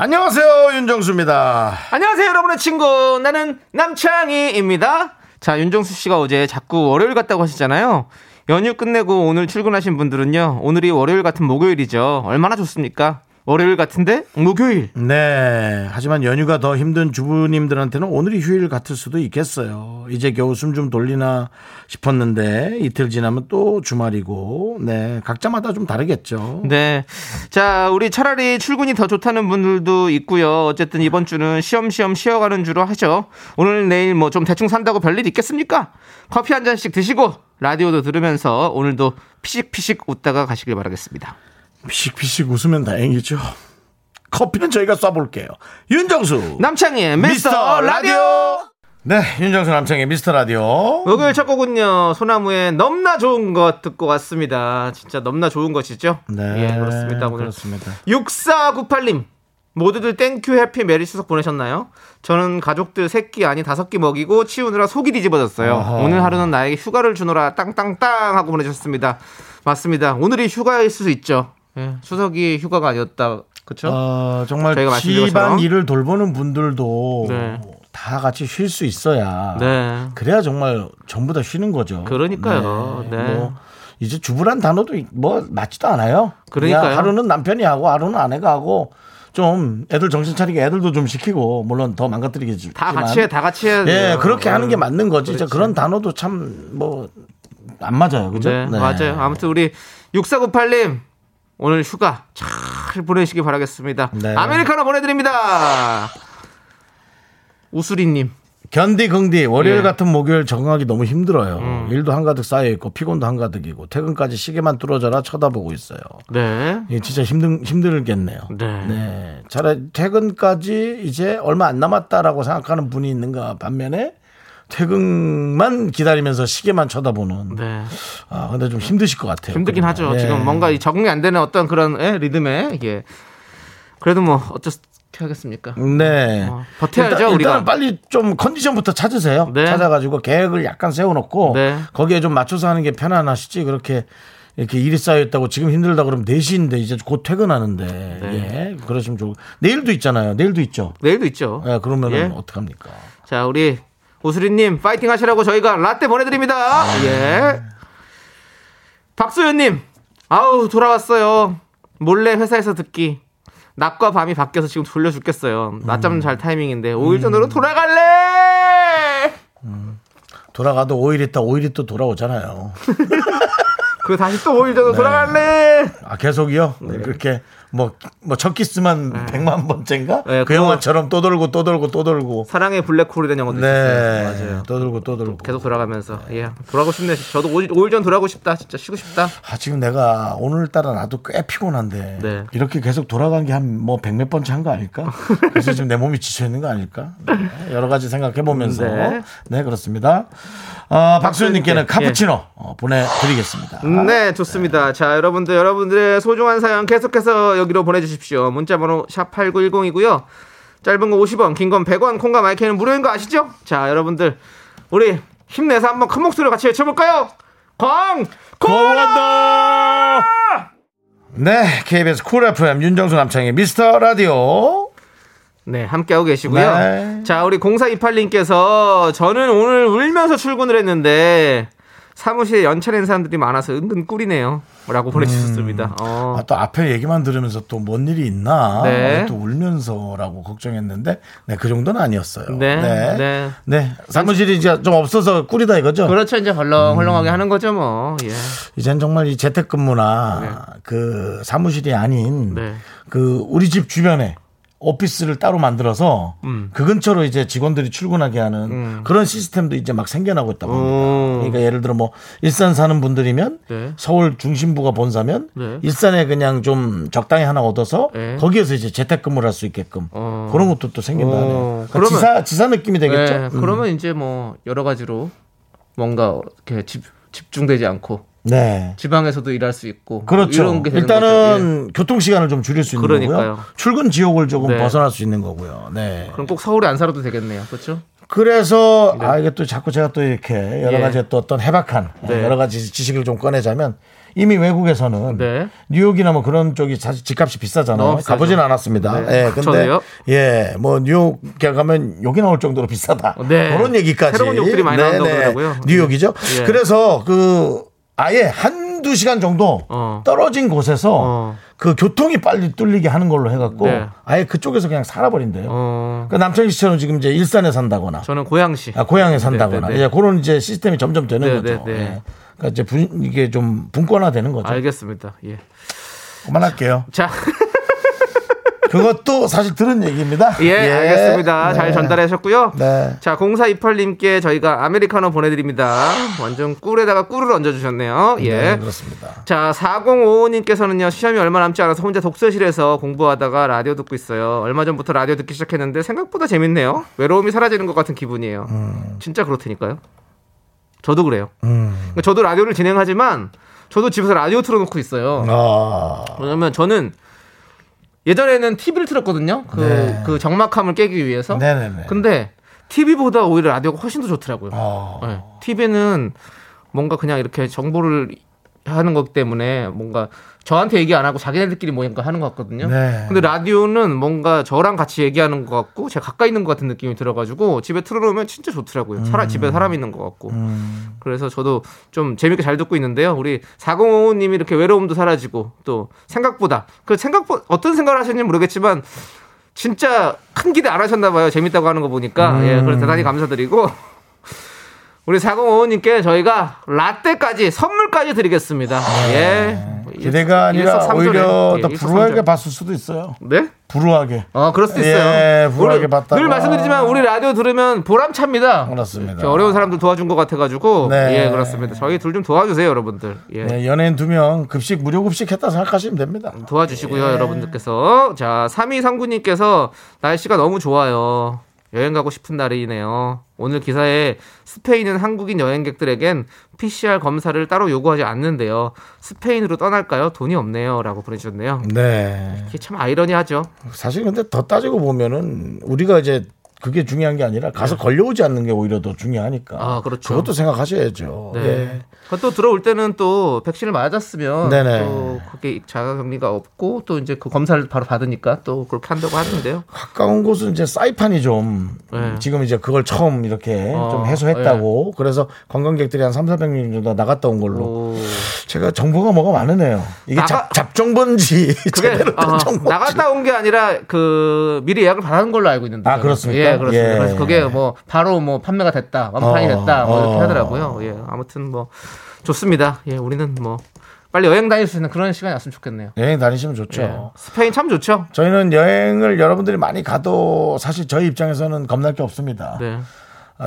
안녕하세요, 윤정수입니다. 안녕하세요, 여러분의 친구. 나는 남창희입니다. 자, 윤정수 씨가 어제 자꾸 월요일 같다고 하시잖아요. 연휴 끝내고 오늘 출근하신 분들은요, 오늘이 월요일 같은 목요일이죠. 얼마나 좋습니까? 월요일 같은데 목요일. 네. 하지만 연휴가 더 힘든 주부님들한테는 오늘이 휴일 같을 수도 있겠어요. 이제 겨우 숨 좀 돌리나 싶었는데 이틀 지나면 또 주말이고. 네. 각자마다 좀 다르겠죠. 네. 자, 우리 차라리 출근이 더 좋다는 분들도 있고요. 어쨌든 이번 주는 쉬엄쉬엄 쉬어가는 주로 하죠. 오늘 내일 뭐 좀 대충 산다고 별일 있겠습니까? 커피 한 잔씩 드시고 라디오도 들으면서 오늘도 피식피식 웃다가 가시길 바라겠습니다. 피식피식 웃으면 다행이죠. 커피는 저희가 쏴볼게요. 윤정수 남창희의 미스터 라디오. 네, 윤정수 남창희의 미스터 라디오. 목요일 첫 곡은요, 소나무의 넘나 좋은 것 듣고 왔습니다. 진짜 넘나 좋은 것이죠. 네, 예, 그렇습니다. 오늘 그렇습니다. 6498님, 모두들 땡큐 해피 메리 추석 보내셨나요? 저는 가족들 3끼 아니 5끼 먹이고 치우느라 속이 뒤집어졌어요. 어허. 오늘 하루는 나에게 휴가를 주느라 땅땅땅 하고 보내셨습니다. 맞습니다. 오늘이 휴가일 수 있죠. 예, 추석이 휴가가 아니었다. 그렇죠? 정말 집안 일을 돌보는 분들도 네. 다 같이 쉴 수 있어야 네. 그래야 정말 전부 다 쉬는 거죠. 그러니까요. 네. 네. 뭐 이제 주부란 단어도 뭐 맞지도 않아요. 그러니까요. 하루는 남편이 하고 하루는 아내가 하고 좀 애들 정신 차리게 애들도 좀 시키고 물론 더 망가뜨리겠지만 다 같이 해. 예, 그렇게 하는 게 맞는 거지. 그런 단어도 참 뭐 안 맞아요. 그죠? 네, 네. 맞아요. 아무튼 우리 6498님 오늘 휴가 잘 보내시기 바라겠습니다. 네. 아메리카노 보내드립니다. 우수리님. 견디 긍디 월요일 예. 같은 목요일 적응하기 너무 힘들어요. 일도 한가득 쌓여있고 피곤도 한가득이고 퇴근까지 시계만 뚫어져라 쳐다보고 있어요. 네, 예, 진짜 힘들겠네요. 네. 네, 차라리 퇴근까지 이제 얼마 안 남았다라고 생각하는 분이 있는가 반면에 퇴근만 기다리면서 시계만 쳐다보는. 네. 아, 근데 좀 힘드실 것 같아요. 힘들긴 그러면. 하죠. 네. 지금 뭔가 적응이 안 되는 어떤 그런 리듬에 이게 그래도 뭐 어쩔 수 하겠습니까? 네. 버텨야죠. 일단은 우리가. 빨리 좀 컨디션부터 찾으세요. 네. 찾아가지고 계획을 약간 세워놓고 네. 거기에 좀 맞춰서 하는 게 편안하시지 그렇게 이렇게 일이 쌓여있다고 지금 힘들다 그러면 4시인데 이제 곧 퇴근하는데 네. 예. 그러시면 좋고 내일도 있잖아요. 내일도 있죠. 예. 그러면 예. 어떡합니까? 자, 우리 오수리님 파이팅 하시라고 저희가 라떼 보내드립니다. 아. 예. 박소연님, 아우 돌아왔어요. 몰래 회사에서 듣기. 낮과 밤이 바뀌어서 지금 졸려 죽겠어요. 낮잠 잘 타이밍인데 5일 전으로 돌아갈래. 돌아가도 5일 있다 5일이 또 돌아오잖아요. 그리고 다시 또 5일 전으로 네. 돌아갈래. 아, 계속이요? 네. 그렇게 뭐 첫 키스만 네. 100만 번째인가? 네, 그 영화처럼 떠돌고 사랑의 블랙홀이 된 영화도 있었어요. 네. 맞아요. 떠돌고 계속 돌아가면서 네. 예. 돌아가고 싶네. 저도 5일 전 돌아가고 싶다. 진짜 쉬고 싶다. 아, 지금 내가 오늘따라 나도 꽤 피곤한데 네. 이렇게 계속 돌아간 게 한 뭐 100몇 번째 한 거 아닐까? 그래서 지금 내 몸이 지쳐있는 거 아닐까? 네. 여러 가지 생각해보면서 네, 네 그렇습니다. 박수현님께는 카푸치노 예. 보내드리겠습니다. 네, 좋습니다. 네. 자, 여러분들의 소중한 사연 계속해서 여기로 보내주십시오. 문자번호 샵8910이고요. 짧은 거 50원, 긴 건 100원, 콩과 마이크는 무료인 거 아시죠? 자, 여러분들 우리 힘내서 한번 큰 목소리로 같이 외쳐볼까요? 광고한다. 네, KBS 쿨 FM 윤정수 남창의 미스터 라디오. 네, 함께하고 계시고요. 네. 자, 우리 0428님께서 저는 오늘 울면서 출근을 했는데 사무실에 연차낸 사람들이 많아서 은근 꿀이네요 라고 보내주셨습니다. 아, 또 앞에 얘기만 들으면서 또 뭔 일이 있나 네. 또 울면서라고 걱정했는데 네, 그 정도는 아니었어요. 네. 사무실이 이제 좀 없어서 꿀이다 이거죠? 그렇죠. 이제 헐렁헐렁하게 하는 거죠 뭐. 예. 이젠 정말 이 재택근무나 네. 그 사무실이 아닌 네. 그 우리 집 주변에 오피스를 따로 만들어서 그 근처로 이제 직원들이 출근하게 하는 그런 시스템도 이제 막 생겨나고 있다고 합니다. 그러니까 예를 들어 뭐 일산 사는 분들이면 네. 서울 중심부가 본사면 네. 일산에 그냥 좀 적당히 하나 얻어서 네. 거기에서 이제 재택근무를 할 수 있게끔 그런 것도 또 생긴다 하네요. 그러니까 그러면 지사 느낌이 되겠죠. 네. 그러면 이제 뭐 여러 가지로 뭔가 이렇게 집중되지 않고 네. 지방에서도 일할 수 있고. 그렇죠. 뭐 이런 게 되는 일단은 예. 교통시간을 좀 줄일 수 있는 그러니까요. 거고요. 출근 지옥을 조금 네. 벗어날 수 있는 거고요. 네. 그럼 꼭 서울에 안 살아도 되겠네요. 그렇죠? 그래서 네. 아, 이게 또 자꾸 제가 또 이렇게 여러 예. 가지 또 어떤 해박한 네. 여러 가지 지식을 좀 꺼내자면 이미 외국에서는 네. 뉴욕이나 뭐 그런 쪽이 사실 집값이 비싸잖아요. 가보진 않았습니다. 네. 예, 근데 예, 뭐 뉴욕 가면 여기 나올 정도로 비싸다. 네. 그런 얘기까지. 새로운 욕들이 많이 나온다고 그러더라고요. 뉴욕이죠. 네. 그래서 그 아예 한두 시간 정도 떨어진 곳에서 그 교통이 빨리 뚫리게 하는 걸로 해갖고 네. 아예 그쪽에서 그냥 살아버린대요. 그러니까 남창희 씨처럼 지금 이제 일산에 산다거나 저는 고양시, 고양에 산다거나 네, 네, 네. 이제 그런 이제 시스템이 점점 되는 네, 거죠. 네, 네. 예. 그러니까 이제 이게 좀 분권화되는 거죠. 알겠습니다. 예. 그만할게요. 자. 그것도 사실 들은 얘기입니다. 예, 예. 알겠습니다. 네. 잘 전달하셨고요. 네. 자, 0428님께 저희가 아메리카노 보내드립니다. 완전 꿀에다가 꿀을 얹어주셨네요. 예. 네, 그렇습니다. 자, 4055님께서는요. 시험이 얼마 남지 않아서 혼자 독서실에서 공부하다가 라디오 듣고 있어요. 얼마 전부터 라디오 듣기 시작했는데 생각보다 재밌네요. 외로움이 사라지는 것 같은 기분이에요. 진짜 그렇다니까요. 저도 그래요. 그러니까 저도 라디오를 진행하지만 저도 집에서 라디오 틀어놓고 있어요. 아. 왜냐면 저는 예전에는 TV를 틀었거든요. 네. 그 적막함을 깨기 위해서. 네네네. 근데 TV보다 오히려 라디오가 훨씬 더 좋더라고요. 네. TV는 뭔가 그냥 이렇게 정보를 하는 것 때문에 뭔가 저한테 얘기 안 하고 자기네들끼리 뭔가 하는 것 같거든요. 네. 근데 라디오는 뭔가 저랑 같이 얘기하는 것 같고 제가 가까이 있는 것 같은 느낌이 들어가지고 집에 틀어놓으면 진짜 좋더라고요. 집에 사람이 있는 것 같고. 그래서 저도 좀 재밌게 잘 듣고 있는데요. 우리 4055님이 이렇게 외로움도 사라지고 또 생각보다 어떤 생각을 하셨는지 모르겠지만 진짜 큰 기대 안 하셨나 봐요. 재밌다고 하는 거 보니까. 예, 그래서 대단히 감사드리고 우리 4055님께 저희가 라떼까지 선물까지 드리겠습니다. 네. 예. 기대가 아니라 오히려 더 불우하게 봤을 수도 있어요. 네? 불우하게. 그럴 수도 있어요. 예, 불우하게 봤다. 늘 말씀드리지만 우리 라디오 들으면 보람찹니다. 그렇습니다. 어려운 사람들 도와준 것 같아가지고. 네. 예, 그렇습니다. 저희 둘 좀 도와주세요, 여러분들. 예. 네, 연예인 2명 급식 무료 급식 했다 생각하시면 됩니다. 도와주시고요, 예. 여러분들께서. 자, 3239님께서 날씨가 너무 좋아요. 여행 가고 싶은 날이네요. 오늘 기사에 스페인은 한국인 여행객들에겐 PCR 검사를 따로 요구하지 않는데요. 스페인으로 떠날까요? 돈이 없네요. 라고 보내주셨네요. 네. 이게 참 아이러니하죠. 사실 근데 더 따지고 보면은 우리가 이제 그게 중요한 게 아니라 가서 네. 걸려오지 않는 게 오히려 더 중요하니까. 그렇죠. 그것도 생각하셔야죠. 네. 네. 또 들어올 때는 또 백신을 맞았으면 네네. 또 그게 자가격리가 없고 또 이제 그 검사를 바로 받으니까 또 그렇게 한다고 하던데요. 가까운 곳은 이제 사이판이 좀 네. 지금 이제 그걸 처음 이렇게 좀 해소했다고 네. 그래서 관광객들이 한 300~400명 정도 나갔다 온 걸로. 제가 정보가 뭐가 많으네요. 이게 잡정본지 제대로 된 정보. 나갔다 온 게 아니라 그 미리 예약을 받은 걸로 알고 있는데. 그렇습니까? 예, 그렇습니다. 예. 그래서 그게 뭐 바로 뭐 판매가 됐다, 완판이 됐다, 뭐 이렇게 하더라고요. 예, 아무튼 뭐 좋습니다. 예, 우리는 뭐 빨리 여행 다닐 수 있는 그런 시간이었으면 좋겠네요. 여행 다니시면 좋죠. 예. 스페인 참 좋죠. 저희는 여행을 여러분들이 많이 가도 사실 저희 입장에서는 겁날 게 없습니다. 네.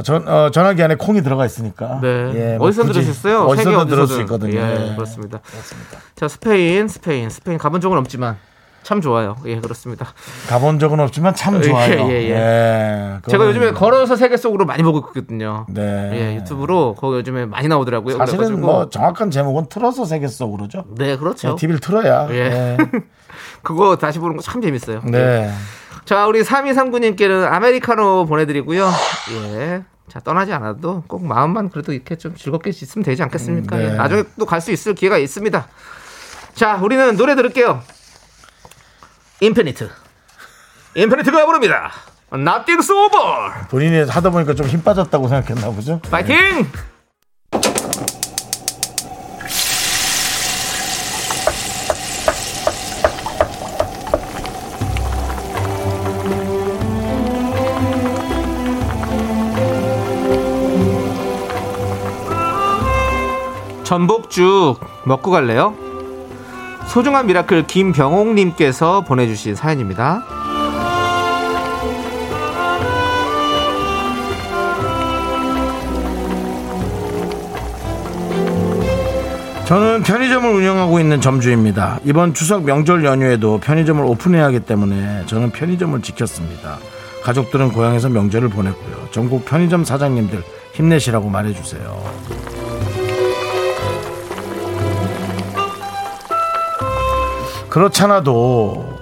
전화기 안에 콩이 들어가 있으니까. 네. 예, 뭐 어디서 들으셨어요? 어디서든 들을 수 있거든요. 예, 그렇습니다. 그렇습니다. 자, 스페인 가본 적은 없지만. 참 좋아요. 예, 그렇습니다. 가본 적은 없지만 참 좋아요. 제가 요즘에 걸어서 세계 속으로 많이 보고 있거든요. 네. 예, 유튜브로 거기 요즘에 많이 나오더라고요. 사실은 그래가지고. 뭐 정확한 제목은 틀어서 세계 속으로죠. 네, 그렇죠. TV를 틀어야. 예. 네. 그거 다시 보는 거 참 재밌어요. 네. 예. 자, 우리 3239님께는 아메리카노 보내드리고요. 예. 자, 떠나지 않아도 꼭 마음만 그래도 이렇게 좀 즐겁게 있으면 되지 않겠습니까? 네. 예. 나중에 또 갈 수 있을 기회가 있습니다. 자, 우리는 노래 들을게요. 인피니트가 부릅니다. Nothing's over. 본인이 하다 보니까 좀 힘 빠졌다고 생각했나 보죠. 파이팅! 네. 전복죽 먹고 갈래요? 소중한 미라클 김병옥님께서 보내주신 사연입니다. 저는 편의점을 운영하고 있는 점주입니다. 이번 추석 명절 연휴에도 편의점을 오픈해야 하기 때문에 저는 편의점을 지켰습니다. 가족들은 고향에서 명절을 보냈고요. 전국 편의점 사장님들 힘내시라고 말해주세요. 그렇잖아도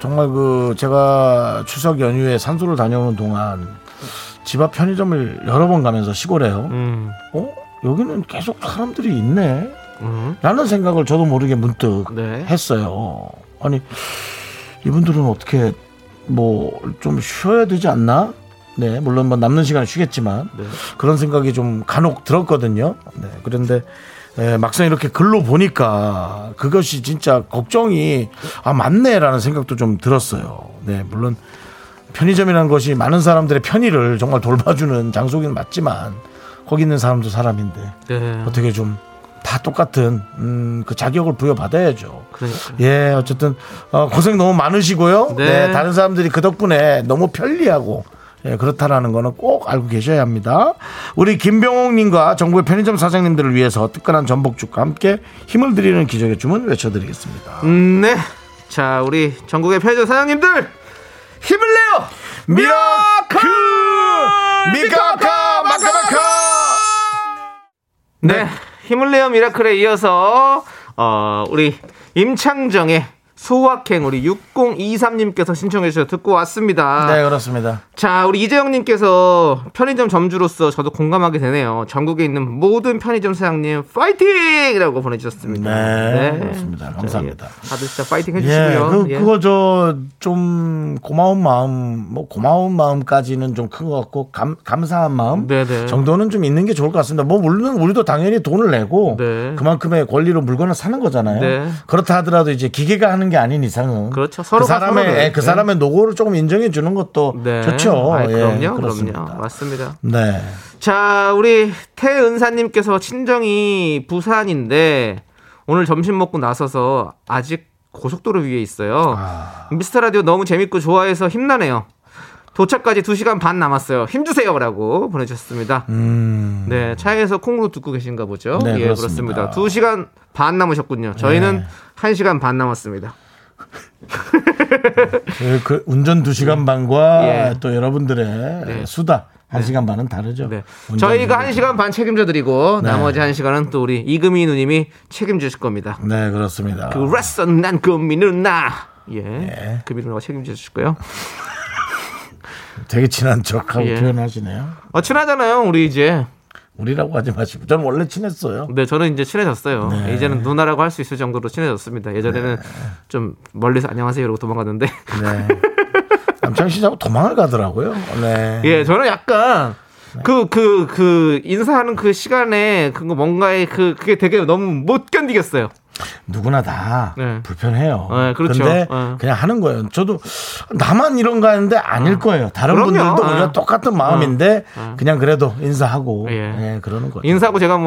정말 제가 추석 연휴에 산소를 다녀오는 동안 집 앞 편의점을 여러 번 가면서 시골에요. 여기는 계속 사람들이 있네. 라는 생각을 저도 모르게 문득 했어요. 아니 이분들은 어떻게 좀 쉬어야 되지 않나? 네, 물론 남는 시간 쉬겠지만 그런 생각이 좀 간혹 들었거든요. 네, 그런데 예, 막상 이렇게 글로 보니까 그것이 진짜 걱정이 맞네라는 생각도 좀 들었어요. 네, 물론 편의점이라는 것이 많은 사람들의 편의를 정말 돌봐주는 장소긴 맞지만 거기 있는 사람도 사람인데 어떻게 좀 다 똑같은 그 자격을 부여받아야죠. 그러니까요. 예, 어쨌든 고생 너무 많으시고요. 네, 다른 사람들이 그 덕분에 너무 편리하고 그렇다라는 거는 꼭 알고 계셔야 합니다. 우리 김병옥님과 정부의 편의점 사장님들을 위해서 뜨끈한 전복죽과 함께 힘을 드리는 기적의 주문 외쳐드리겠습니다. 네, 자 우리 전국의 편의점 사장님들 힘을 내요. 미라클 미카카 마카마카. 네, 힘을 내요 미라클에 이어서 우리 임창정의 소확행 우리 6023님께서 신청해 주셔서 듣고 왔습니다. 네, 그렇습니다. 자, 우리 이재영님께서 편의점 점주로서 저도 공감하게 되네요. 전국에 있는 모든 편의점 사장님 파이팅이라고 보내주셨습니다. 네, 네. 그렇습니다. 감사합니다. 자, 다들 진짜 파이팅 해주시고요. 예, 그거 저 좀 고마운 마음, 고마운 마음까지는 좀 큰 것 같고 감사한 마음 정도는 좀 있는 게 좋을 것 같습니다. 물론 우리도 당연히 돈을 내고 그만큼의 권리로 물건을 사는 거잖아요. 그렇다 하더라도 이제 기계가 하는 게 아닌 이상은 그렇죠. 그 사람의 노고를 조금 인정해 주는 것도 좋죠. 아이, 그럼요, 그렇습니다. 그럼요. 맞습니다. 네. 자, 우리 태은사님께서 친정이 부산인데 오늘 점심 먹고 나서서 아직 고속도로 위에 있어요. 미스터 라디오 너무 재밌고 좋아해서 힘나네요. 도착까지 2시간 반 남았어요. 힘주세요라고 보내주셨습니다. 네, 차에서 콩으로 듣고 계신가 보죠. 네, 예, 그렇습니다. 2시간 반 남으셨군요. 저희는 1시간 반 남았습니다. 그 운전 2시간 반과 또 여러분들의 수다 1시간 반은 다르죠. 저희가 1시간 반 책임져드리고 나머지 1시간은 또 우리 이금희 누님이 책임주실 겁니다. 네, 그렇습니다. 그래서 난 금희 누나. 예, 금희 누나가 책임져주실 거예요. 되게 친한 척하고 표현하시네요. 친하잖아요, 우리 이제. 우리라고 하지 마시고. 저는 원래 친했어요. 네, 저는 이제 친해졌어요. 네. 이제는 누나라고 할 수 있을 정도로 친해졌습니다. 예전에는 좀 멀리서 안녕하세요 이러고 도망갔는데. 네. 남창희 씨 자꾸 도망을 가더라고요. 네. 예, 저는 약간 인사하는 그 시간에 뭔가의 그게 되게 너무 못 견디겠어요. 누구나 다 불편해요. 네, 그렇죠. 근데 그냥 하는 거예요. 저도 나만 이런가 했는데 아닐 거예요. 다른 분들도 우리가 똑같은 마음인데 그냥 그래도 인사하고 그러는 거예요. 인사하고 제가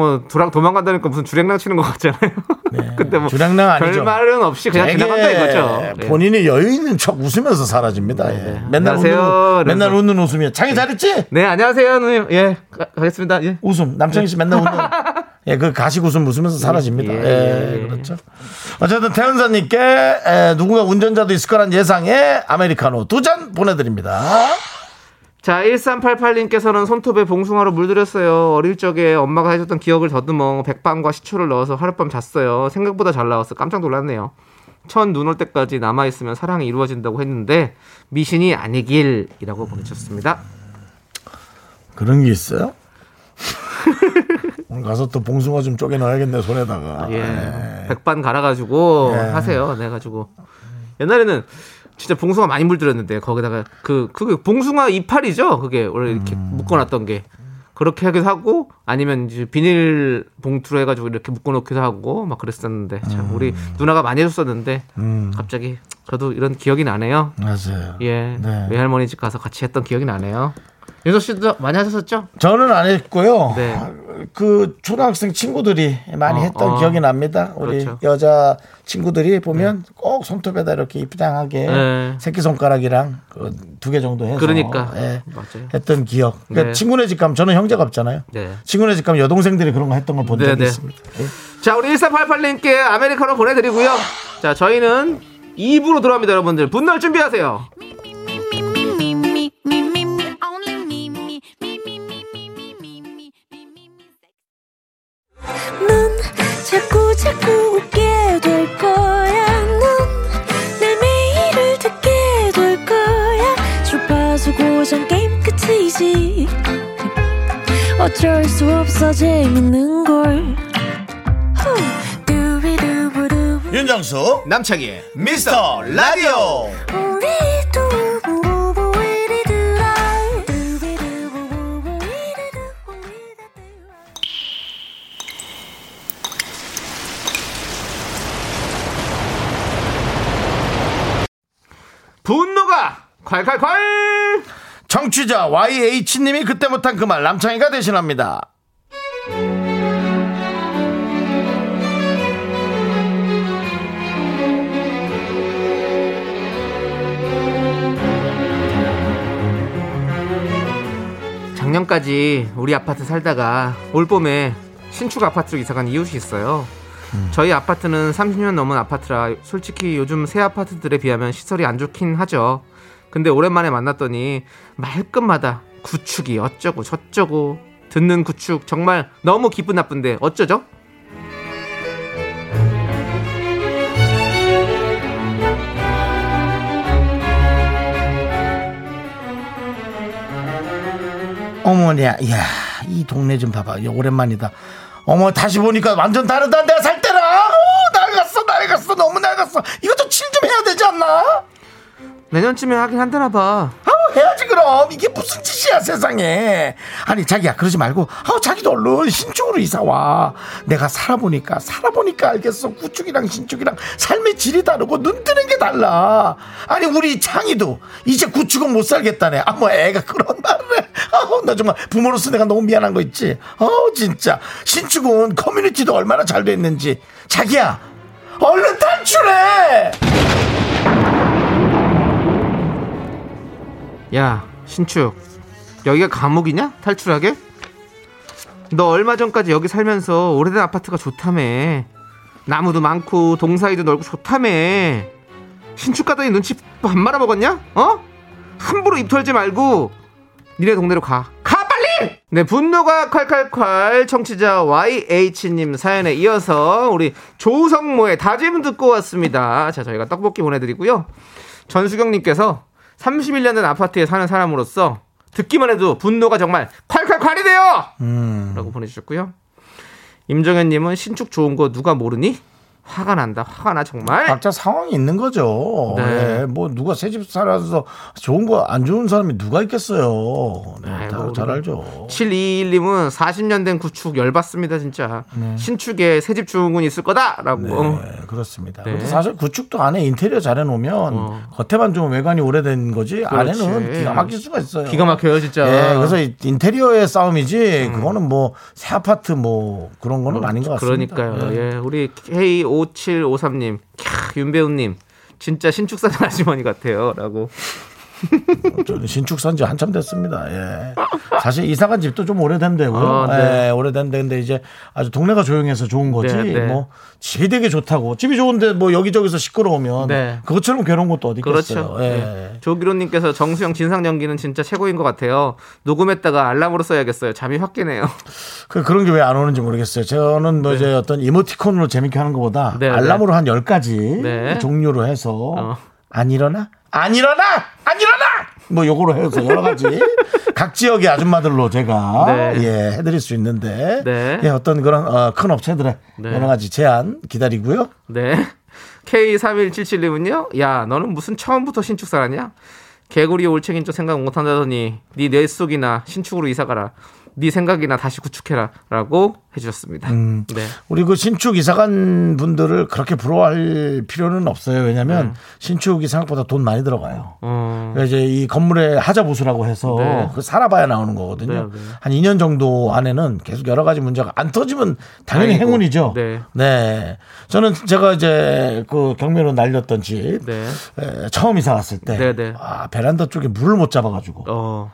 도망간다니까 무슨 주랭랑 치는 것 같잖아요. 네, 근데 주랭랑 아니죠. 별말은 없이 그냥 지나간다 이거죠. 본인이 여유 있는 척 웃으면서 사라집니다. 네. 예. 맨날 웃는 웃음이에요. 창희 잘했지? 네, 안녕하세요 누님. 예, 가겠습니다. 예. 웃음. 남창희 씨 맨날 웃는. 예, 그 가식 웃음 웃으면서 사라집니다. 예, 그렇죠. 어쨌든 태은사님께 누군가 운전자도 있을 거란 예상에 아메리카노 2잔 보내드립니다. 자, 1388님께서는 손톱에 봉숭아로 물들였어요. 어릴 적에 엄마가 해줬던 기억을 더듬어 백방과 시초를 넣어서 하룻밤 잤어요. 생각보다 잘 나와서 깜짝 놀랐네요. 첫 눈 올 때까지 남아있으면 사랑이 이루어진다고 했는데 미신이 아니길이라고 보내주셨습니다. 그런 게 있어요? 오늘 가서 또 봉숭아 좀 쪼개놔야겠네 손에다가. 예. 백반 갈아가지고 하세요. 내가지고 옛날에는 진짜 봉숭아 많이 물들였는데 거기다가 그게 봉숭아 이파리죠. 그게 원래 이렇게 묶어놨던 게 그렇게 하기도 하고 아니면 이제 비닐 봉투로 해가지고 이렇게 묶어놓기도 하고 막 그랬었는데 참 우리 누나가 많이 해줬었는데 갑자기 저도 이런 기억이 나네요. 맞아요. 예. 네. 외할머니 집 가서 같이 했던 기억이 나네요. 윤석 씨도 많이 하셨었죠? 저는 안 했고요. 그 초등학생 친구들이 많이 했던 기억이 납니다. 우리 여자 친구들이 보면 꼭 손톱에다 이렇게 입장하게 새끼손가락이랑 2개 정도 해서 맞아요. 했던 기억. 그러니까 친구네 집 가면 저는 형제가 없잖아요. 친구네 집 가면 여동생들이 그런 거 했던 걸 본 적이 있습니다. 자, 우리 1488님께 아메리카노 보내드리고요. 자, 저희는 2부로 돌아옵니다, 여러분들. 분노할 준비하세요. 넌 자꾸 자꾸 웃게 될 거야. 넌내 매일을 듣게 될 거야. 주파수 고정 게임 끝이지. 어쩔 수 없어 재밌는 걸. 윤정수 남창희 미스터 라디오. 분노가 콸콸콸. 청취자 YH님이 그때 못한 그 말 남창희가 대신합니다. 작년까지 우리 아파트 살다가 올봄에 신축 아파트로 이사간 이웃이 있어요. 저희 아파트는 30년 넘은 아파트라 솔직히 요즘 새 아파트들에 비하면 시설이 안 좋긴 하죠. 근데 오랜만에 만났더니 말끝마다 구축이 어쩌고 저쩌고 듣는 구축 정말 너무 기분 나쁜데 어쩌죠? 어머냐, 이야, 이 동네 좀 봐봐. 야, 오랜만이다. 어머, 다시 보니까 완전 다르다. 내가 살 때랑 낡았어. 너무 낡았어. 이것도 칠 좀 해야 되지 않나? 내년쯤에 하긴 한다나 봐. 아우, 해야지 그럼. 이게 무슨 짓이야 세상에. 아니 자기야 그러지 말고 아우 자기도 얼른 신축으로 이사와. 내가 살아보니까 알겠어. 구축이랑 신축이랑 삶의 질이 다르고 눈 뜨는 게 달라. 아니 우리 창이도 이제 구축은 못 살겠다네. 아, 뭐 애가 그런 말을 해. 아우 나 정말 부모로서 내가 너무 미안한 거 있지. 아우 진짜 신축은 커뮤니티도 얼마나 잘 됐는지. 자기야 얼른 탈출해. 야 신축 여기가 감옥이냐? 탈출하게? 너 얼마 전까지 여기 살면서 오래된 아파트가 좋다며. 나무도 많고 동사이도 넓고 좋다며. 신축 가더니 눈치 밥 말아먹었냐? 어? 함부로 입 털지 말고 니네 동네로 가 빨리! 네, 분노가 콸콸콸. 청취자 YH님 사연에 이어서 우리 조성모의 다짐 듣고 왔습니다. 자, 저희가 떡볶이 보내드리고요. 전수경님께서 31년 된 아파트에 사는 사람으로서 듣기만 해도 분노가 정말 콸콸콸이 돼요! 라고 보내주셨고요. 임정현님은 신축 좋은 거 누가 모르니? 화가 난다. 화가 나 정말. 각자 상황이 있는 거죠. 네. 네. 뭐 누가 새집 살아서 좋은 거 안 좋은 사람이 누가 있겠어요. 네, 네, 다 잘 알죠. 7221님은 40년 된 구축 열받습니다 진짜. 네. 신축에 새집 주인공이 있을 거다라고. 네, 그렇습니다. 네. 근데 사실 구축도 안에 인테리어 잘 해놓으면 겉에만 좀 외관이 오래된 거지. 그렇지. 안에는 기가 막힐 수가 있어요. 기가 막혀요 진짜. 네, 그래서 인테리어의 싸움이지 그거는 뭐 새 아파트 뭐 그런 거는 아닌 것 같습니다. 그러니까요. 네. 예, 우리 K5 5753님, 캬, 윤배우님, 진짜 신축사는 아주머니 같아요. 라고. 저는 신축산 지 한참 됐습니다. 예. 사실 이사간 집도 좀 오래된 데고요. 네. 예, 오래된 데인데 이제 아주 동네가 조용해서 좋은 거지. 네. 뭐 집이 되게 좋다고 집이 좋은데 뭐 여기저기서 시끄러우면 네. 그것처럼 괴로운 것도 어디 있겠어요. 그렇죠. 예. 예. 조기로님께서 정수영 진상 연기는 진짜 최고인 것 같아요. 녹음했다가 알람으로 써야겠어요. 잠이 확 깨네요. 그런 게 왜 안 오는지 모르겠어요. 저는 뭐 네. 이제 어떤 이모티콘으로 재밌게 하는 것보다 네. 알람으로 한 10가지 네. 종류로 해서 안 일어나! 뭐 요거로 해서 여러 가지 각 지역의 아줌마들로 제가 네. 예, 해드릴 수 있는데 네. 예, 어떤 그런 큰 업체들의 네. 여러 가지 제안 기다리고요. 네. K3177님은요. 야 너는 무슨 처음부터 신축 살았냐? 개구리 올챙인 줄 생각 못한다더니 네 뇌 속이나 신축으로 이사가라. 네 생각이나 다시 구축해라라고 해주셨습니다. 네. 우리 그 신축 이사간 분들을 그렇게 부러워할 필요는 없어요. 왜냐하면 신축이 생각보다 돈 많이 들어가요. 그러니까 이제 이 건물의 하자 보수라고 해서 네. 그 살아봐야 나오는 거거든요. 네, 네. 한 2년 정도 안에는 계속 여러 가지 문제가 안 터지면 당연히 아이고. 행운이죠. 네. 네. 저는 제가 이제 그 경매로 날렸던 집 네. 처음 이사 갔을 때 네, 네. 아, 베란다 쪽에 물을 못 잡아가지고.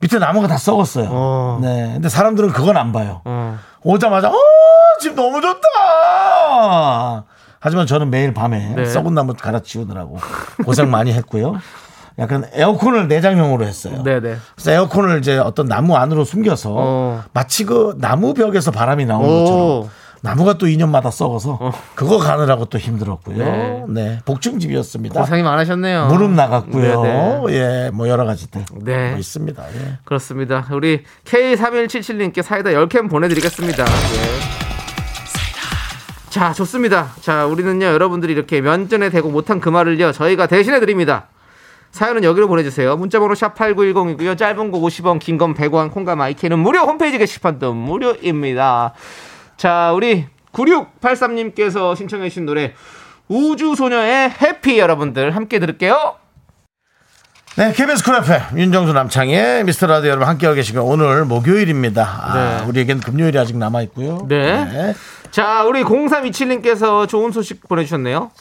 밑에 나무가 다 썩었어요. 네. 근데 사람들은 그건 안 봐요. 오자마자 집 너무 좋다. 하지만 저는 매일 밤에 네. 썩은 나무 갈아치우느라고 고생 많이 했고요. 약간 에어컨을 내장형으로 했어요. 네네. 그래서 에어컨을 이제 어떤 나무 안으로 숨겨서 마치 그 나무 벽에서 바람이 나오는 것처럼 나무가 또 2년마다 썩어서 그거 가느라고 또 힘들었고요. 네, 네. 복층집이었습니다. 고생이 많으셨네요. 무릎 나갔고요. 네네. 예, 뭐 여러 가지들 네. 뭐 있습니다. 예. 그렇습니다. 우리 K3177님께 사이다 10캔 보내드리겠습니다. 예. 자, 좋습니다. 자, 우리는요 여러분들이 이렇게 면전에 대고 못한 그 말을요 저희가 대신해 드립니다. 사연은 여기로 보내주세요. 문자번호 샵8910이고요. 짧은 거 50원, 긴 건 100원, 콩과 마이키는 무료, 홈페이지 게시판도 무료입니다. 자, 우리 9683님께서 신청해 주신 노래 우주소녀의 해피, 여러분들 함께 들을게요. 네, KBS 쿨 FM 윤정수 남창희의 미스터라디오 여러분 함께하고 계시고, 오늘 목요일입니다. 아, 네. 우리에겐 금요일이 아직 남아있고요. 네. 네. 자, 우리 0327님께서 좋은 소식 보내주셨네요.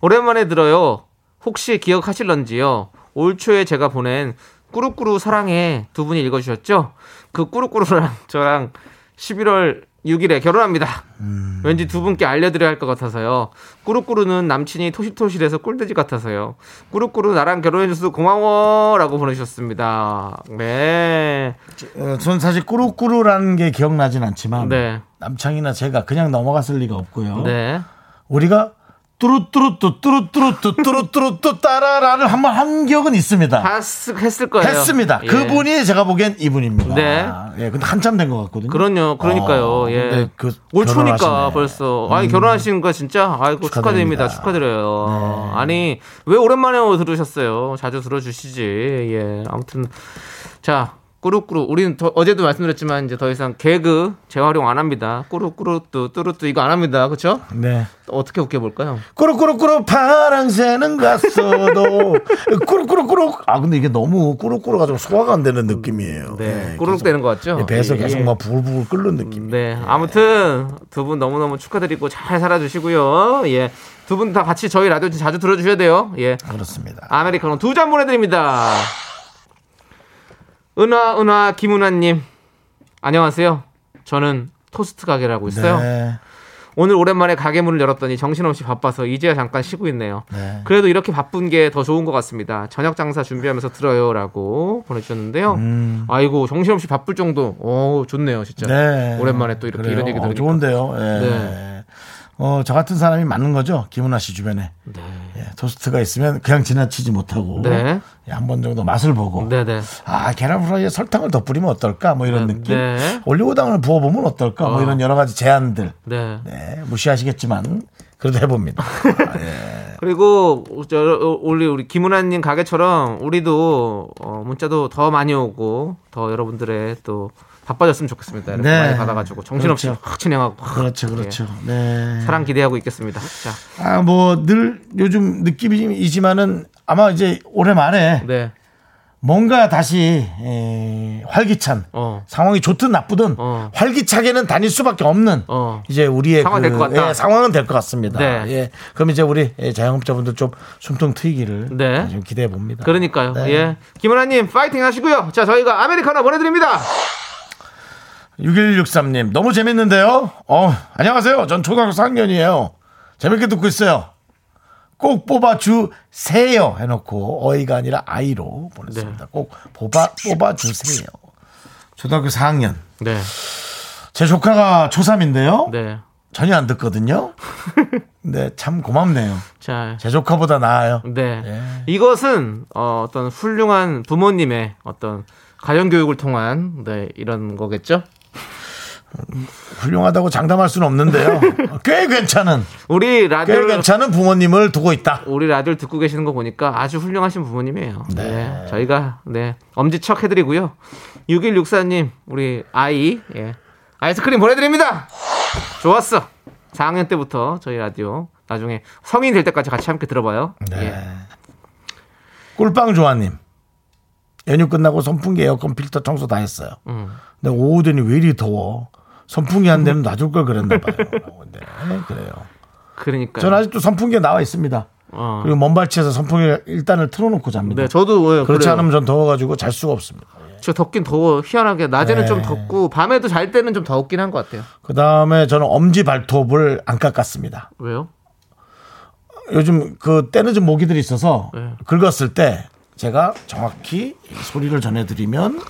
오랜만에 들어요. 혹시 기억하실런지요? 올 초에 제가 보낸 꾸루꾸루 사랑해 두 분이 읽어주셨죠? 그 꾸루꾸루랑 저랑 11월 6일에 결혼합니다. 왠지 두 분께 알려드려야 할 것 같아서요. 꾸루꾸루는 남친이 토실토실해서 꿀돼지 같아서요. 꾸루꾸루 나랑 결혼해줘서 고마워 라고 보내주셨습니다. 네. 저는 사실 꾸루꾸루라는 게 기억나진 않지만 네. 남창이나 제가 그냥 넘어갔을 리가 없고요. 네. 우리가 뚜루뚜루뚜 뚜루뚜루뚜 뚜루뚜루뚜 따라라를 한번 한 기억은 있습니다. 했을 거예요. 했습니다. 예. 그분이 제가 보기엔 이분입니다. 네. 예, 근데 한참 된 것 같거든요. 그럼요. 그러니까요. 예. 올 초니까 벌써. 아니, 결혼하신 거 진짜 아이고 축하드립니다. 축하드려요. 네. 아니, 왜 오랜만에 들으셨어요? 자주 들어주시지. 예. 아무튼 자. 꾸루꾸루 우리는 어제도 말씀드렸지만 이제 더 이상 개그 재활용 안 합니다. 꾸루꾸루 뚜루뚜 이거 안 합니다. 그렇죠? 네. 어떻게 웃겨볼까요? 꾸루꾸루꾸루 파랑새는 갔어도 꾸루꾸루꾸루. 아 근데 이게 너무 꾸루꾸루가 좀 소화가 안 되는 느낌이에요. 네. 네. 꾸룩대는 것 같죠? 네, 배에서 계속 막 부글부글 끓는 느낌. 네. 아무튼 두 분 너무너무 축하드리고 잘 살아주시고요. 예. 두 분 다 같이 저희 라디오 자주 들어주셔야 돼요. 예. 그렇습니다. 아메리카노 2잔 보내드립니다. 은화 김은화님 안녕하세요. 저는 토스트 가게를 하고 있어요. 네. 오늘 오랜만에 가게 문을 열었더니 정신없이 바빠서 이제야 잠깐 쉬고 있네요. 네. 그래도 이렇게 바쁜 게 더 좋은 것 같습니다. 저녁 장사 준비하면서 들어요라고 보내주셨는데요. 아이고 정신없이 바쁠 정도. 오, 좋네요 진짜. 네. 오랜만에 또 이렇게 그래요. 이런 얘기 들으니까 좋은데요. 네. 네. 저 같은 사람이 맞는 거죠? 김은하 씨 주변에. 네. 예, 토스트가 있으면 그냥 지나치지 못하고. 네. 예, 한 번 정도 맛을 보고. 네네. 아, 계란 프라이에 설탕을 더 뿌리면 어떨까? 뭐 이런 느낌. 네. 올리고당을 부어보면 어떨까? 뭐 이런 여러 가지 제안들. 네. 네. 무시하시겠지만, 그래도 해봅니다. 아, 예. 그리고, 우리 김은하님 가게처럼 우리도, 문자도 더 많이 오고, 더 여러분들의 또, 바빠졌으면 좋겠습니다. 이렇게 네. 많이 받아가지고 정신없이 그렇죠. 확 진행하고 그렇죠, 그렇죠. 네. 사랑 기대하고 있겠습니다. 자, 아, 뭐 늘 요즘 느낌이지만은 아마 이제 오랜만에 네. 뭔가 다시 활기찬 상황이 좋든 나쁘든 활기차게는 다닐 수밖에 없는 이제 우리의 상황 될 것 같다. 예, 상황은 될 것 같습니다. 네. 예, 그럼 이제 우리 자영업자분들 좀 숨통 트이기를 네. 좀 기대해 봅니다. 그러니까요. 네. 예, 김은하님 파이팅 하시고요. 자, 저희가 아메리카노 보내드립니다. 6163님 너무 재밌는데요. 안녕하세요. 전 초등학교 4학년이에요. 재밌게 듣고 있어요. 꼭 뽑아주세요 해놓고 어이가 아니라 아이로 보냈습니다. 네. 꼭 뽑아주세요. 초등학교 4학년. 네. 제 조카가 초3인데요. 네. 전혀 안 듣거든요. 네, 참 고맙네요. 자, 제 조카보다 나아요. 네. 네. 이것은 어떤 훌륭한 부모님의 어떤 가정교육을 통한 네, 이런 거겠죠. 훌륭하다고 장담할 수는 없는데요. 꽤 괜찮은 부모님을 두고 있다. 우리 라디오를 듣고 계시는 거 보니까 아주 훌륭하신 부모님이에요. 네. 네, 저희가 네, 엄지척 해드리고요. 6164님 우리 아이 예. 아이스크림 보내드립니다. 좋았어. 4학년 때부터 저희 라디오 나중에 성인 될 때까지 같이 함께 들어봐요. 네. 예. 꿀빵조아님 연휴 끝나고 선풍기 에어컨 필터 청소 다 했어요. 근데 오후 되니 왜 이리 더워. 선풍기 안 되면 놔줄 걸 그랬나 봐요. 네, 그래요. 그러니까. 저는 아직도 선풍기에 나와 있습니다. 그리고 먼 발치에서 선풍기 일단을 틀어놓고 잡니다. 네, 저도 그렇지 그래요. 않으면 전 더워가지고 잘 수가 없습니다. 그렇죠. 덥긴 더워. 희한하게 낮에는 네. 좀 덥고 밤에도 잘 때는 좀 더웠긴 한 것 같아요. 그다음에 저는 엄지발톱을 안 깎았습니다. 왜요? 요즘 그 때늦은 모기들이 있어서 네. 긁었을 때 제가 정확히 소리를 전해드리면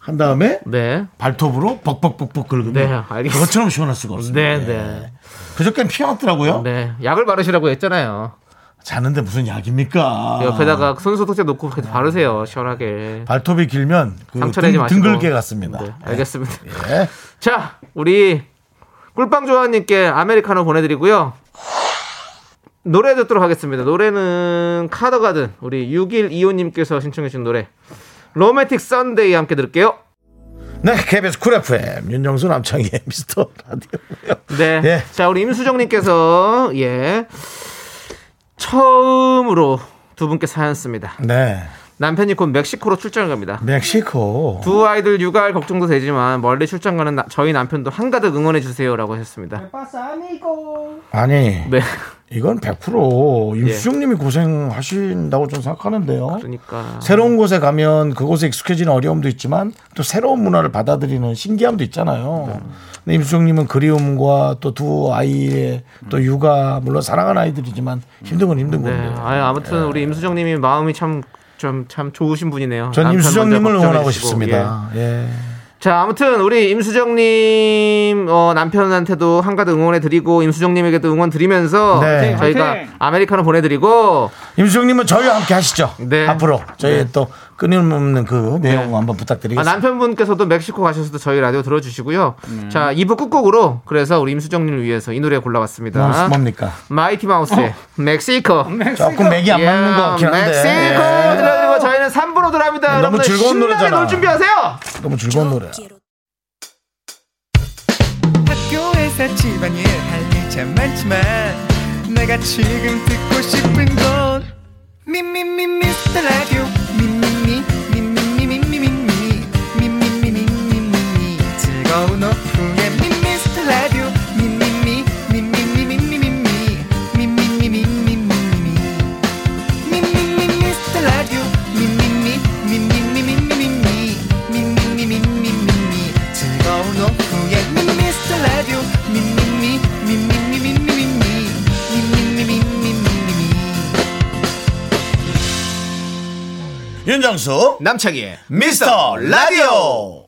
한 다음에 네. 발톱으로 벅벅벅벅 긁으면 네, 그것처럼 시원할 수가 없습니다. 네, 네. 네. 그저께는 피어났더라고요. 네. 약을 바르시라고 했잖아요. 자는데 무슨 약입니까? 옆에다가 손소독제 놓고 네. 바르세요. 시원하게. 발톱이 길면 그 상처내지 마시고. 등글게 같습니다. 네. 알겠습니다. 네. 자, 우리 꿀빵조아님께 아메리카노 보내드리고요. 노래 듣도록 하겠습니다. 노래는 카더가든 우리 6125님께서 신청해 주신 노래 로맨틱 선데이 함께 들을게요. 네, KBS 쿨 FM 윤정수 남창희의 미스터 라디오고요. 네, 예. 자 우리 임수정님께서 예 처음으로 두 분께 사연 씁니다. 네. 남편이 곧 멕시코로 출장 갑니다. 멕시코. 두 아이들 육아할 걱정도 되지만 멀리 출장 가는 저희 남편도 한가득 응원해 주세요라고 하셨습니다. 아니. 네. 이건 100% 임수정님이 예. 고생하신다고 저는 생각하는데요. 그러니까 새로운 곳에 가면 그곳에 익숙해지는 어려움도 있지만 또 새로운 문화를 받아들이는 신기함도 있잖아요. 근데 임수정님은 그리움과 또 두 아이의 또 육아 물론 사랑하는 아이들이지만 힘든 건 힘든 건데. 네. 아무튼 예. 우리 임수정님이 마음이 참 좋으신 분이네요. 전 임수정님을 응원하고 싶습니다. 예. 예. 자 아무튼 우리 임수정님 남편한테도 한가득 응원해드리고 임수정님에게도 응원드리면서 네. 저희가 아메리카노 보내드리고 임수정님은 저희와 함께 하시죠. 네. 앞으로 저희 네. 또 끊임없는 그 내용 네. 한번 부탁드리겠습니다. 아, 남편분께서도 멕시코 가셔서도 저희 라디오 들어주시고요. 자 2부 끝곡으로 그래서 우리 임수정님을 위해서 이 노래 골라봤습니다. 뭡니까? 마이티 마우스의 멕시코. 조금 맥이 안 맞는 것 같긴 한데 멕시코 들려드리고 저희는 3부로 들어갑니다. 너무 즐거운 노래잖아. 놀 준비하세요. 너무 즐거운 노래. 학교에서 집안일 할 일 참 많지만 내가 지금 듣고 싶은 건 미미미 미스터 라디오 미미미 미미미 미미미 미미미 미미미 즐거운 오픈에 미스터 라디오 미미미 미미미 미미미 미미미 미미미 미미미 미스터 라디오 미미미 미미미 미미미 미미미 즐거운 오픈에 미스터 라디오 미미미 미미미 미미미 미미미 윤정수 남창희의 미스터 라디오.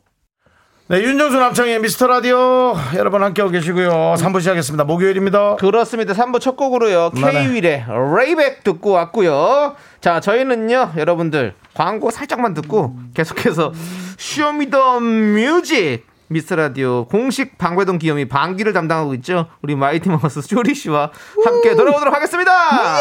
네, 윤정수 남창희의 미스터 라디오 여러분 함께하고 계시고요. 3부 시작했습니다. 목요일입니다. 그렇습니다. 3부 첫 곡으로요 K-윌의 레이백 듣고 왔고요. 자 저희는요 여러분들 광고 살짝만 듣고 계속해서 쇼미더 뮤직 미스터라디오 공식 방배동 기염이 방귀를 담당하고 있죠. 우리 마이티마우스 쇼리씨와 함께 돌아오도록 하겠습니다.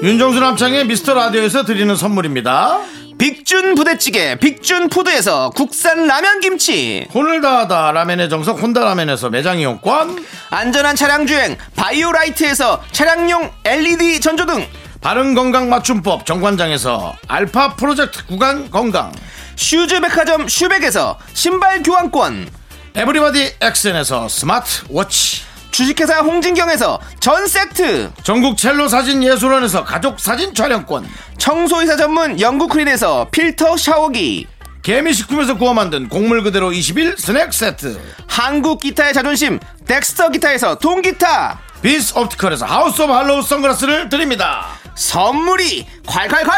윤정수 남창의 미스터라디오에서 드리는 선물입니다. 빅준 부대찌개 빅준푸드에서 국산 라면 김치, 혼을 다하다 라면의 정석 혼다 라면에서 매장 이용권, 안전한 차량 주행 바이오라이트에서 차량용 LED 전조등, 바른 건강 맞춤법 정관장에서 알파 프로젝트 구간 건강, 슈즈 백화점 슈백에서 신발 교환권, 에브리바디 엑센에서 스마트 워치, 주식회사 홍진경에서 전세트, 전국 첼로 사진 예술원에서 가족 사진 촬영권, 청소이사 전문 영국크린에서 필터 샤워기, 개미식품에서 구워 만든 곡물 그대로 21 스낵 세트, 한국 기타의 자존심 덱스터 기타에서 동기타, 비스 옵티컬에서 하우스 오브 할로우 선글라스를 드립니다. 선물이 콸콸콸.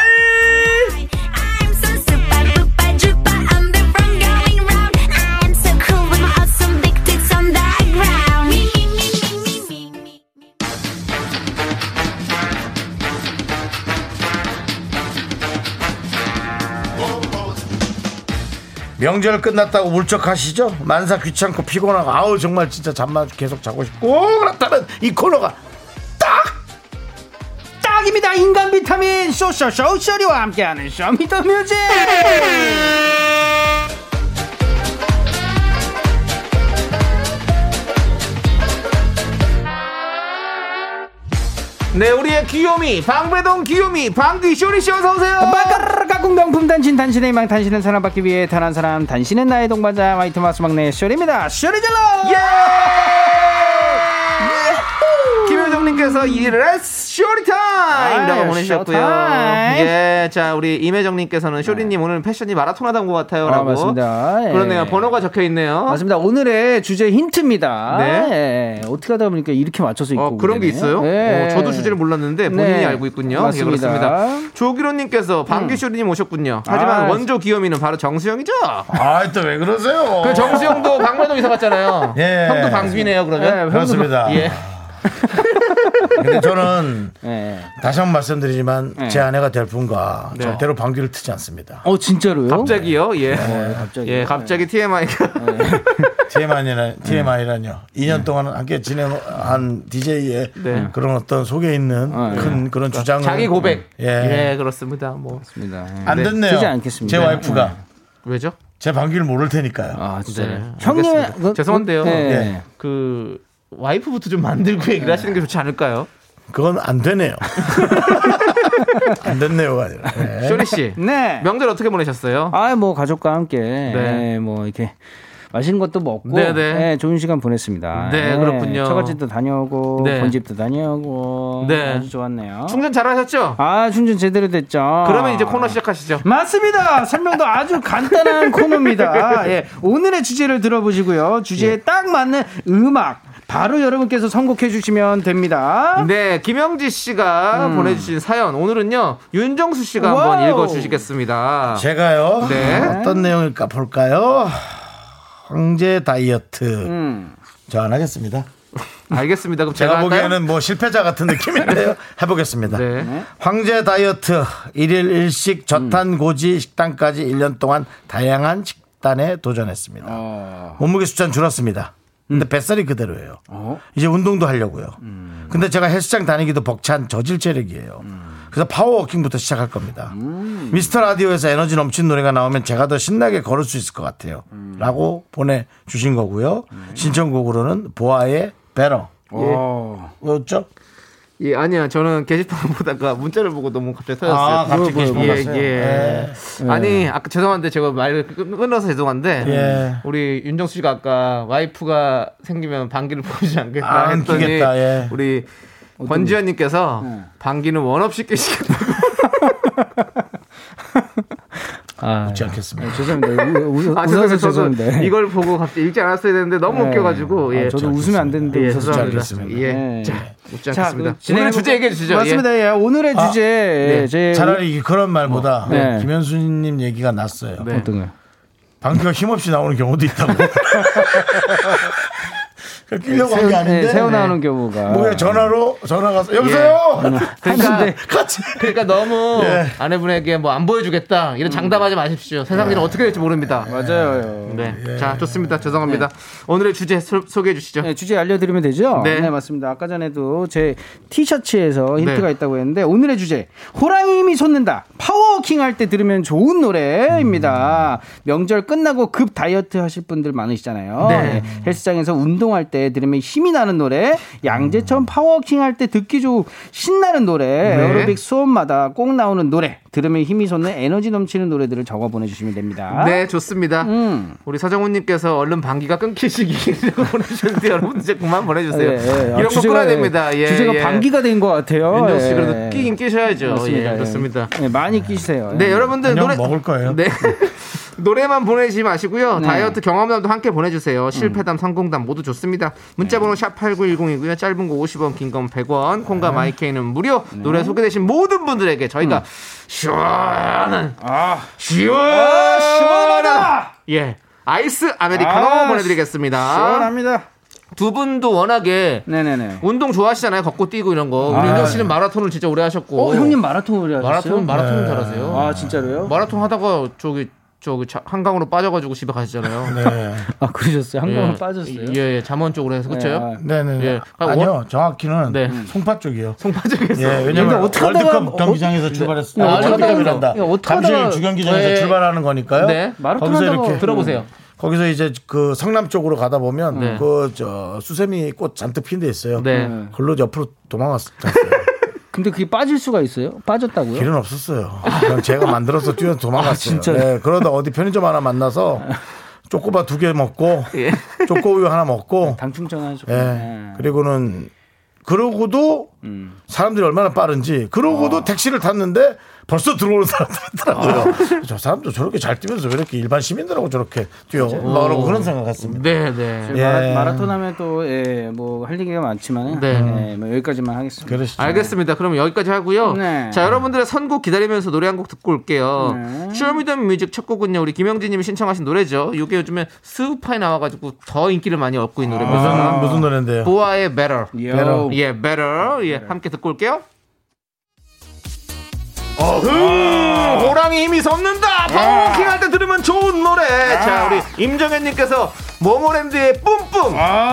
명절 끝났다고 울적하시죠? 만사 귀찮고 피곤하고 아우 정말 진짜 잠만 계속 자고 싶고 그렇다면 이 코너가 딱입니다. 인간 비타민 쇼쇼쇼 쇼리와 함께하는 쇼미더뮤직. 네, 우리의 귀요미 방배동 귀요미 방귀 쇼리씨 어서오세요. 빠까르르까꿍 명품 단신 단신의 망 단신은 사랑받기 위해 탄한 사람 단신은 나의 동반자 화이트마스 막내 쇼리입니다. 쇼리젤러 예! 예! 김효정님께서 이레스 쇼리타임이라고 보내셨고요. 예, 자 우리 임혜정님께서는 쇼리님 오늘 패션이 마라톤하던 것 같아요라고. 맞습니다. 예. 그러네요. 번호가 적혀 있네요. 맞습니다. 오늘의 주제 힌트입니다. 네. 예. 어떻게 하다 보니까 이렇게 맞춰서 입고 그런 게 있어요. 예. 저도 주제를 몰랐는데 본인이 알고 있군요. 맞습니다. 예, 그렇습니다. 조기로님께서 방귀 쇼리님 오셨군요. 하지만 원조 귀요미는 바로 정수영이죠. 아, 또 왜 그러세요? 그 정수영도 방배동 이사 갔잖아요. 예. 형도 방귀네요. 그러면 예, 그렇습니다. 예. 근데 저는 다시 한번 말씀드리지만 제 아내가 될 분과 절대로 방귀를 트지 않습니다. 어 진짜로요? 갑자기요? 예. 갑자기. 예, 갑자기 TMI가. TMI란요. 2년 동안 함께 진행한 DJ의 그런 어떤 속에 있는 큰 그런 주장을 자기 고백. 예, 예 그렇습니다. 뭐 맞습니다. 안 듣네요. 듣지 않겠습니다. 제 와이프가 왜죠? 제 방귀를 모를 테니까요. 아 진짜. 네. 형님 죄송한데요. 네. 그 와이프부터 좀 만들고 얘기를 하시는 게 좋지 않을까요? 그건 안 되네요. 안 됐네요가 아니라. 네. 쇼리 씨, 네. 명절 어떻게 보내셨어요? 아, 뭐 가족과 함께, 네, 뭐 이렇게. 맛있는 것도 먹고 네, 좋은 시간 보냈습니다. 네, 네 그렇군요. 처갓집도 다녀오고 본집도 다녀오고 아주 좋았네요. 충전 잘하셨죠? 아 충전 제대로 됐죠. 그러면 이제 코너 시작하시죠. 맞습니다. 설명도 아주 간단한 코너입니다. 예, 오늘의 주제를 들어보시고요. 주제에 딱 맞는 음악 바로 여러분께서 선곡해 주시면 됩니다. 네, 김영지 씨가 보내주신 사연 오늘은요 윤정수 씨가 와우. 한번 읽어주시겠습니다. 제가요? 네. 어떤 내용일까 볼까요? 황제 다이어트. 저 안 하겠습니다. 알겠습니다. 그럼 제가 보기에는 뭐 실패자 같은 느낌인데요. 해보겠습니다. 네. 황제 다이어트 1일 1식 저탄고지 식단까지 1년 동안 다양한 식단에 도전했습니다. 몸무게 숫자는 줄었습니다. 근데 뱃살이 그대로예요. 이제 운동도 하려고요. 근데 제가 헬스장 다니기도 벅찬 저질 체력이에요. 그래서 파워워킹부터 시작할 겁니다. 미스터 라디오에서 에너지 넘친 노래가 나오면 제가 더 신나게 걸을 수 있을 것 같아요. 라고 보내주신 거고요. 신청곡으로는 보아의 배러. 뭐였죠? 예, 아니요. 저는 게시판 보다가 문자를 보고 너무 갑자기 터졌어요. 아, 갑자기 게시판 봤어요? 예. 아니, 아까 죄송한데 제가 말을 끊어서 죄송한데 우리 윤정수 씨가 아까 와이프가 생기면 방귀를 보이지 않겠다 했더니 우리 권지현 님께서 방귀는 원 없이 깨시겠다고. 웃지 않겠습니다. 죄송합니다. 웃어서 죄송합니다. 이걸 보고 갑자기 읽지 않았어야 되는데 너무 웃겨가지고. 예. 아, 저도 웃으면 안 되는데 웃어서 죄송합니다. 예. 자, 웃지 않겠습니다. 오늘 주제 얘기해 주시죠. 맞습니다. 예. 오늘의 주제. 차라리 그런 말보다 김현수님 얘기가 났어요. 어떤 거요? 방귀가 힘없이 나오는 경우도 있다고. 끼려고 한 게 아닌데 새어나오는 경우가 뭐야 전화가 여보세요. 그러니까 너무 아내분에게 뭐 안 보여주겠다 이런 장담하지 마십시오. 세상 일은 어떻게 될지 모릅니다. 맞아요. 네, 자 좋습니다. 죄송합니다. 오늘의 주제 소개해 주시죠. 네, 주제 알려드리면 되죠. 네, 맞습니다. 아까 전에도 제 티셔츠에서 힌트가 있다고 했는데 오늘의 주제 호랑이 힘이 솟는다. 파워워킹 할 때 들으면 좋은 노래입니다. 명절 끝나고 급 다이어트 하실 분들 많으시잖아요. 네. 헬스장에서 운동할 때 들으면 힘이 나는 노래, 양재천 파워워킹 할 때 듣기 좋은 신나는 노래, 에어로빅 수업마다 꼭 나오는 노래, 들으면 힘이 솟는 에너지 넘치는 노래들을 적어 보내주시면 됩니다. 네, 좋습니다. 우리 서정훈님께서 얼른 방귀가 끊기시기라고 보내주셨는데 여러분 이제 그만 보내주세요. 이런 거 끊어야 됩니다. 주제가 방귀가 된 것 같아요. 윤정수 씨 그래도 끼긴 끼셔야죠. 맞습니다. 예, 좋습니다. 예, 많이 끼세요. 네, 여러분들 노래 먹을 거예요. 네. 노래만 보내지 마시고요. 다이어트 경험담도 함께 보내주세요. 실패담, 성공담 모두 좋습니다. 문자번호 샵8910이고요. 짧은 거 50원, 긴 건 100원. 콩과 마이케이는 무료. 노래 소개되신 모든 분들에게 저희가 시원하다. 예, 아이스 아메리카노 보내드리겠습니다. 시원합니다. 두 분도 워낙에 운동 좋아하시잖아요. 걷고 뛰고 이런 거. 우리 윤정 씨는 마라톤을 진짜 오래 하셨고. 형님 마라톤 오래 하셨어요? 마라톤 잘하세요. 아 진짜로요? 마라톤 하다가 저기 한강으로 빠져가지고 집에 가시잖아요. 네. 아 그러셨어요? 한강으로 빠졌어요? 예, 잠원 쪽으로 해서 그렇죠? 네네. 예. 아니요, 정확히는 송파 쪽이요. 송파 쪽에서. 예, 왜냐면 월드컵 경기장에서 출발했어요. 월드컵이란다. 잠실 주경기장에서 출발하는 거니까요. 네. 마라톤 한다고 들어보세요. 거기서 이제 그 성남 쪽으로 가다 보면 그 저 수세미 꽃 잔뜩 핀 데 있어요. 네. 걸로 옆으로 도망갔어요. 근데 그게 빠질 수가 있어요? 빠졌다고요? 길은 없었어요. 그냥 제가 만들어서 뛰어서 도망갔어요. 아, 네, 그러다 어디 편의점 하나 만나서 초코바 2개 먹고 예. 초코우유 하나 먹고 당충전 하죠. 예. 그리고는 그러고도 사람들이 얼마나 빠른지 그러고도 택시를 탔는데 벌써 들어오는 사람들이 있더라고요. 저 사람도 저렇게 잘 뛰면서 왜 이렇게 일반 시민들하고 저렇게 뛰어 올라오고 그런 생각 같습니다. 네네. 예. 마라톤 하면 또 뭐 할 얘기가 많지만 네. 예, 뭐 여기까지만 하겠습니다. 그러시죠. 알겠습니다. 그럼 여기까지 하고요. 네. 자, 여러분들의 선곡 기다리면서 노래 한 곡 듣고 올게요. 네. 쇼미더뮤직 첫 곡은요. 우리 김영진님이 신청하신 노래죠. 이게 요즘에 스우파에 나와가지고 더 인기를 많이 얻고 있는 노래입니다. 무슨 노래인데요? 보아의 Better. 예, Better. 예, 함께 듣고 올게요. 호랑이 힘이 섭는다. 파워워킹 할 때 들으면 좋은 노래. 자, 우리 임정현님께서 모모랜드의 뿜뿜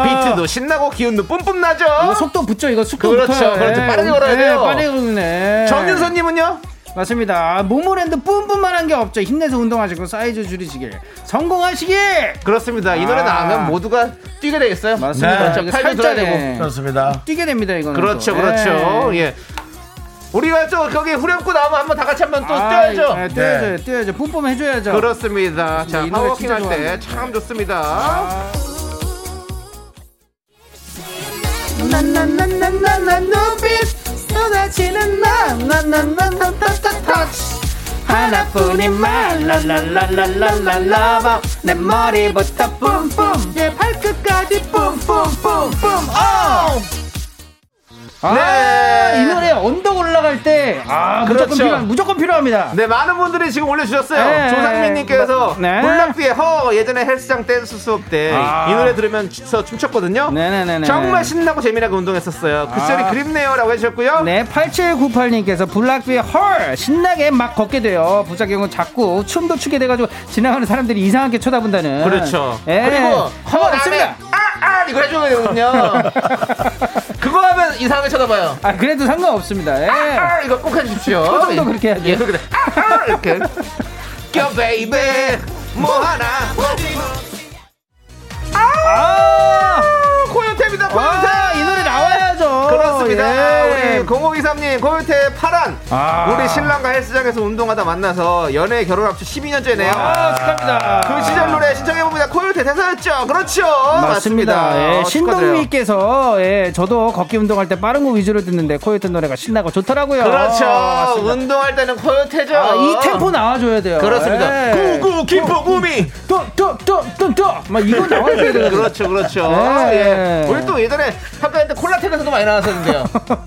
비트도 신나고 기운도 뿜뿜 나죠. 이거 속도 붙죠. 이거 속도 붙어요. 그렇죠. 빠르게 걸어야 돼요. 빠르게 걸네. 정윤서님은요? 맞습니다. 모모랜드 뿜뿜만 한 게 없죠. 힘내서 운동하시고 사이즈 줄이시길 성공하시길. 그렇습니다. 이 노래 나오면 모두가 뛰게 되겠어요. 맞습니다. 네. 살짝 되고. 그렇습니다. 뛰게 됩니다. 이거는. 그렇죠, 또. 그렇죠. 예. 우리가 또 거기 후렴구 나오면 한번 다 같이 한번 또 뛰어야죠. 네, 뛰어야죠, 뛰어야죠. 뿜뿜 해줘야죠. 그렇습니다. 자, 파워워킹 할 때 참 좋습니다. 나나나나나나 눈빛 쏟아지는 나나나나나나나나 하나뿐인 말 랄랄랄랄랄랄라밤 내 머리부터 뿜뿜 내 발끝까지 뿜뿜뿜뿜 오. 네. 이 노래 언덕 올라갈 때 그렇죠. 무조건 필요합니다. 네, 많은 분들이 지금 올려주셨어요. 네. 조상민님께서 콜락비의 허 예전에 헬스장 댄스 수업 때 이 노래 들으면서 춤췄거든요. 네네네. 정말 신나고 재미나게 운동했었어요. 그 시절이 그립네요라고 해주셨고요. 네, 8798님께서 블락비의 헐 신나게 막 걷게 돼요. 부작용은 자꾸 춤도 추게 돼가지고 지나가는 사람들이 이상하게 쳐다본다는. 그렇죠. 네. 그리고 허 있습니다. 이거 해줘야 되거든요. 그거 하면 이상하게 쳐다봐요. 아, 그래도 상관없습니다. 예. 이거 꼭 해주십시오. 표정도 그렇게 해야죠. 예, 그렇게. 이렇게. 겨 베이베 뭐 하나. 코요태입니다. 코요태. 이 노래 나와야죠. 그렇습니다. 예. 우리 0523님 코요태 파란. 우리 신랑과 헬스장에서 운동하다 만나서 연애 결혼 합쳐 12년째네요. 축하합니다. 그 시절 노래 신청해봅니다. 코요태 대사였죠. 그렇죠. 맞습니다. 예. 신동미께서 저도 걷기 운동할 때 빠른 거 위주로 듣는데 코요태 노래가 신나고 좋더라고요. 그렇죠. 운동할 때는 코요태죠. 이 템포 나와줘야 돼요. 그렇습니다. 구구 김포 구미 뚜뚜뚜뚜뚜 막 이거 나와줘야 돼요. 그렇죠, 그렇죠. 예. 우리 또 예전에 학교에 콜라텍에서도 많이 나왔었는데요.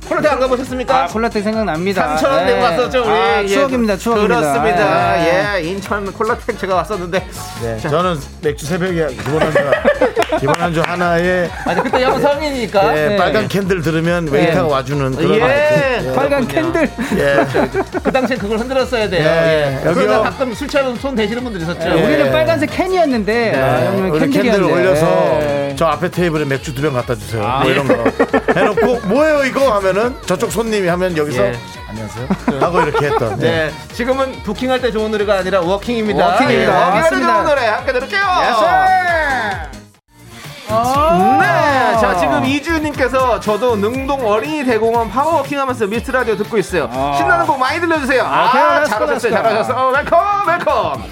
콜라텍 안 가보셨습니까? 콜라텍 생각납니다. 3,000원 내고 왔었죠. 우리. 추억입니다, 추억입니다. 그렇습니다. 예, 인천 콜라텍 제가 왔었는데. 네. 저는 맥주 새벽에 기본 안주 하나에. 아니, 그때 형 성인이니까. 예, 네. 빨간 캔들 들으면 웨이터가 와주는 그런. 예, 빨간 캔들. 예. 그 당시에 그걸 흔들었어야 돼요. 예. 여기서 가끔 술 취하면서 손 대시는 분들 있었죠. 예. 우리는 빨간색 캔이었는데. 네. 우리 캔들 올려서 저 앞에 테이블에 맥주 2병 갖다 주세요. 뭐 이런 거 해놓고 뭐예요 이거 하면은 저쪽 손님이 하면 여기서 안녕하세요 하고 이렇게 했던. 네. 지금은 부킹할 때 좋은 노래가 아니라 워킹입니다. 워킹입니다. 워킹할 때 좋은 노래 함께 들을게요. 예스. 네, 자, 지금 이주님께서 저도 능동 어린이 대공원 파워워킹하면서 미스트 라디오 듣고 있어요. 신나는 곡 많이 들려주세요. 잘하셨어요, 잘하셨어. 웰컴, 웰컴.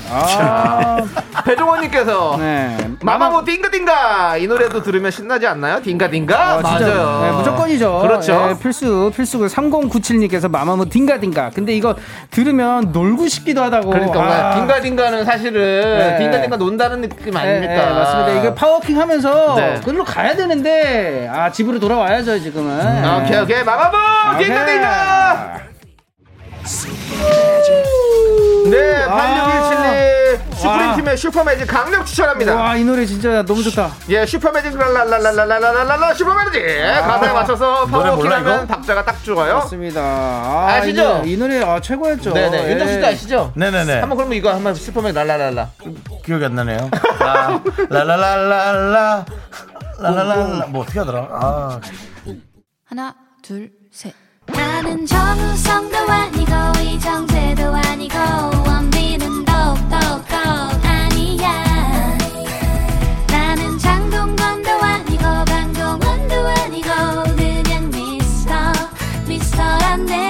배종원님께서 네. 마마무 띵가띵가 이 노래도 들으면 신나지 않나요? 띵가띵가. 맞아요. 네, 무조건이죠. 그렇죠. 네, 필수. 3097님께서 마마무 띵가띵가. 근데 이거 들으면 놀고 싶기도 하다고. 그러니까 띵가띵가는 사실은 띵가띵가 논다는 느낌 아닙니까? 네, 맞습니다. 이거 파워워킹하면서. 네. 그걸로 가야 되는데 집으로 돌아와야죠 지금은. 오케이 오케이 마마무 띵가띵가. 네, 8617님 슈프림팀의 슈퍼매직 강력 추천합니다. 와, 이 노래 진짜 너무 좋다. 예, 슈퍼매직 랄랄랄랄랄랄랄라 슈퍼매직 가사에 맞춰서 파워워킹하면 박자가 딱 죽어요. 맞습니다. 아시죠? 이 노래 최고였죠. 네네. 윤정 씨도 아시죠? 네네네. 한번 그러면 이거 한번 슈퍼매직 랄랄랄라. 기억이 안 나네요. 랄랄랄랄라 랄랄랄라 뭐 어떻게 하더라? 하나 둘 셋. 나는 정우성도 아니고 이정재도 아니고 원빈은 더욱더 아니야. 나는 장동건도 아니고 강동원도 아니고 그냥 미스터 미스터란데.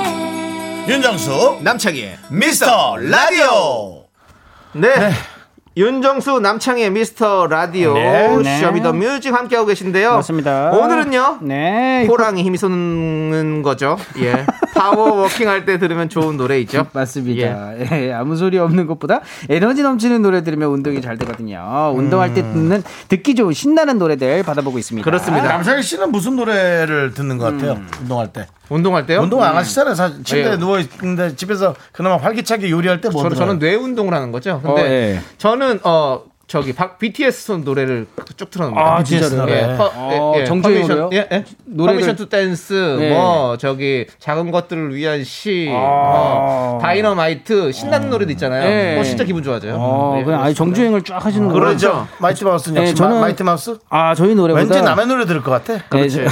윤정수 남창희의 미스터 라디오. 네, 네. 윤정수 남창희의 미스터 라디오 쇼미더 뮤직 함께하고 계신데요. 맞습니다. 오늘은요 네, 호랑이 힘이 솟는 거죠. 예. 파워워킹 할 때 들으면 좋은 노래이죠. 맞습니다. 예. 예. 아무 소리 없는 것보다 에너지 넘치는 노래 들으면 운동이 잘 되거든요. 운동할 때 듣기 좋은 신나는 노래들 받아보고 있습니다. 그렇습니다. 남창희 씨는 무슨 노래를 듣는 것 같아요? 운동할 때. 운동할 때요? 운동 안 하시잖아요. 사실 침대에 누워있는데 집에서 그나마 활기차게 요리할 때 뭐 들어요? 저는 뇌 운동을 하는 거죠. 근데 저는 BTS 노래를 쭉 틀어놓습니다. 아, BTS 노래. 정주행으로요? 예. 퍼미션 투 댄스, 작은 것들을 위한 시, 다이너마이트, 신나는 노래도 있잖아요. 진짜 기분 좋아져요. 그냥 아예 정주행을 쫙 하시는 거죠. 그렇죠. 마이트 마우스 역시 저는 마이트 마우스? 아, 저희 노래보다 왠지 남의 노래 들을 것 같아. 그렇지.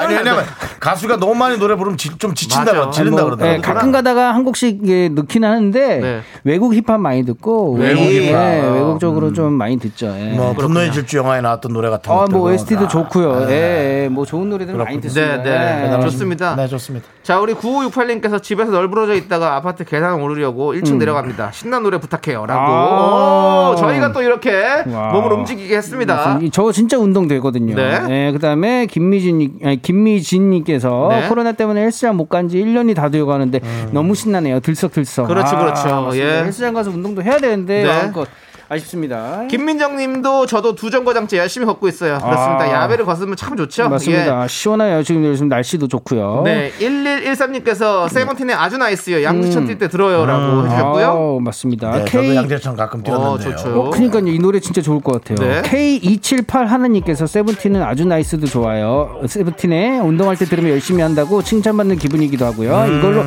아니, 왜냐면 가수가 너무 많이 노래 부르면 좀 지친다, 질린다 그러더라고요. 가끔 가다가 한 곡씩 넣긴 하는데 외국 힙합 많이 듣고 외국 쪽으로 좀 많이 듣죠. 예. 뭐 분노의 질주 영화에 나왔던 노래 같은 것들. 뭐 OST도 좋고요. 예. 뭐 좋은 노래들 많이 듣습니다. 네. 좋습니다. 네, 좋습니다. 자, 우리 9568님께서 집에서 널브러져 있다가 아파트 계단 오르려고 1층 내려갑니다. 신나는 노래 부탁해요라고. 저희가 또 이렇게 몸을 움직이게 했습니다. 맞습니다. 저 진짜 운동 되거든요. 네. 예, 그다음에 김미진님께서 코로나 때문에 헬스장 못 간 지 1년이 다 되고 가는데 너무 신나네요. 들썩들썩. 그렇죠. 예. 헬스장 가서 운동도 해야 되는데 마음껏. 아쉽습니다. 김민정님도 저도 두 정거장째 열심히 걷고 있어요. 그렇습니다. 야외를 걷으면 참 좋죠. 맞습니다. 예. 시원해요. 지금 요즘 날씨도 좋고요. 네, 1113님께서 세븐틴의 아주 나이스요. 양재천 뛸 때 들어요라고 해주셨고요. 맞습니다. 네, 저도 양재천 가끔 뛰었는데요. 그러니까요. 이 노래 진짜 좋을 것 같아요. 네. K278 하나님께서 세븐틴은 아주 나이스도 좋아요. 세븐틴에 운동할 때 들으면 열심히 한다고 칭찬받는 기분이기도 하고요. 이걸로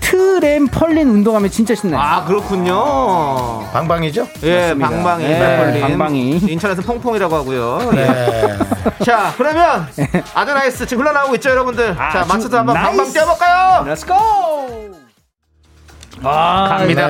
트램 펄린 운동하면 진짜 신나요. 아, 그렇군요. 방방이죠? 예, 맞습니다. 방방이. 인천에서 퐁퐁이라고 하고요. 네. 자, 그러면 아주 나이스 지금 흘러나오고 있죠, 여러분들. 자, 맞춰서 한번 나이스. 방방 뛰어볼까요? 렛츠고! 갑니다.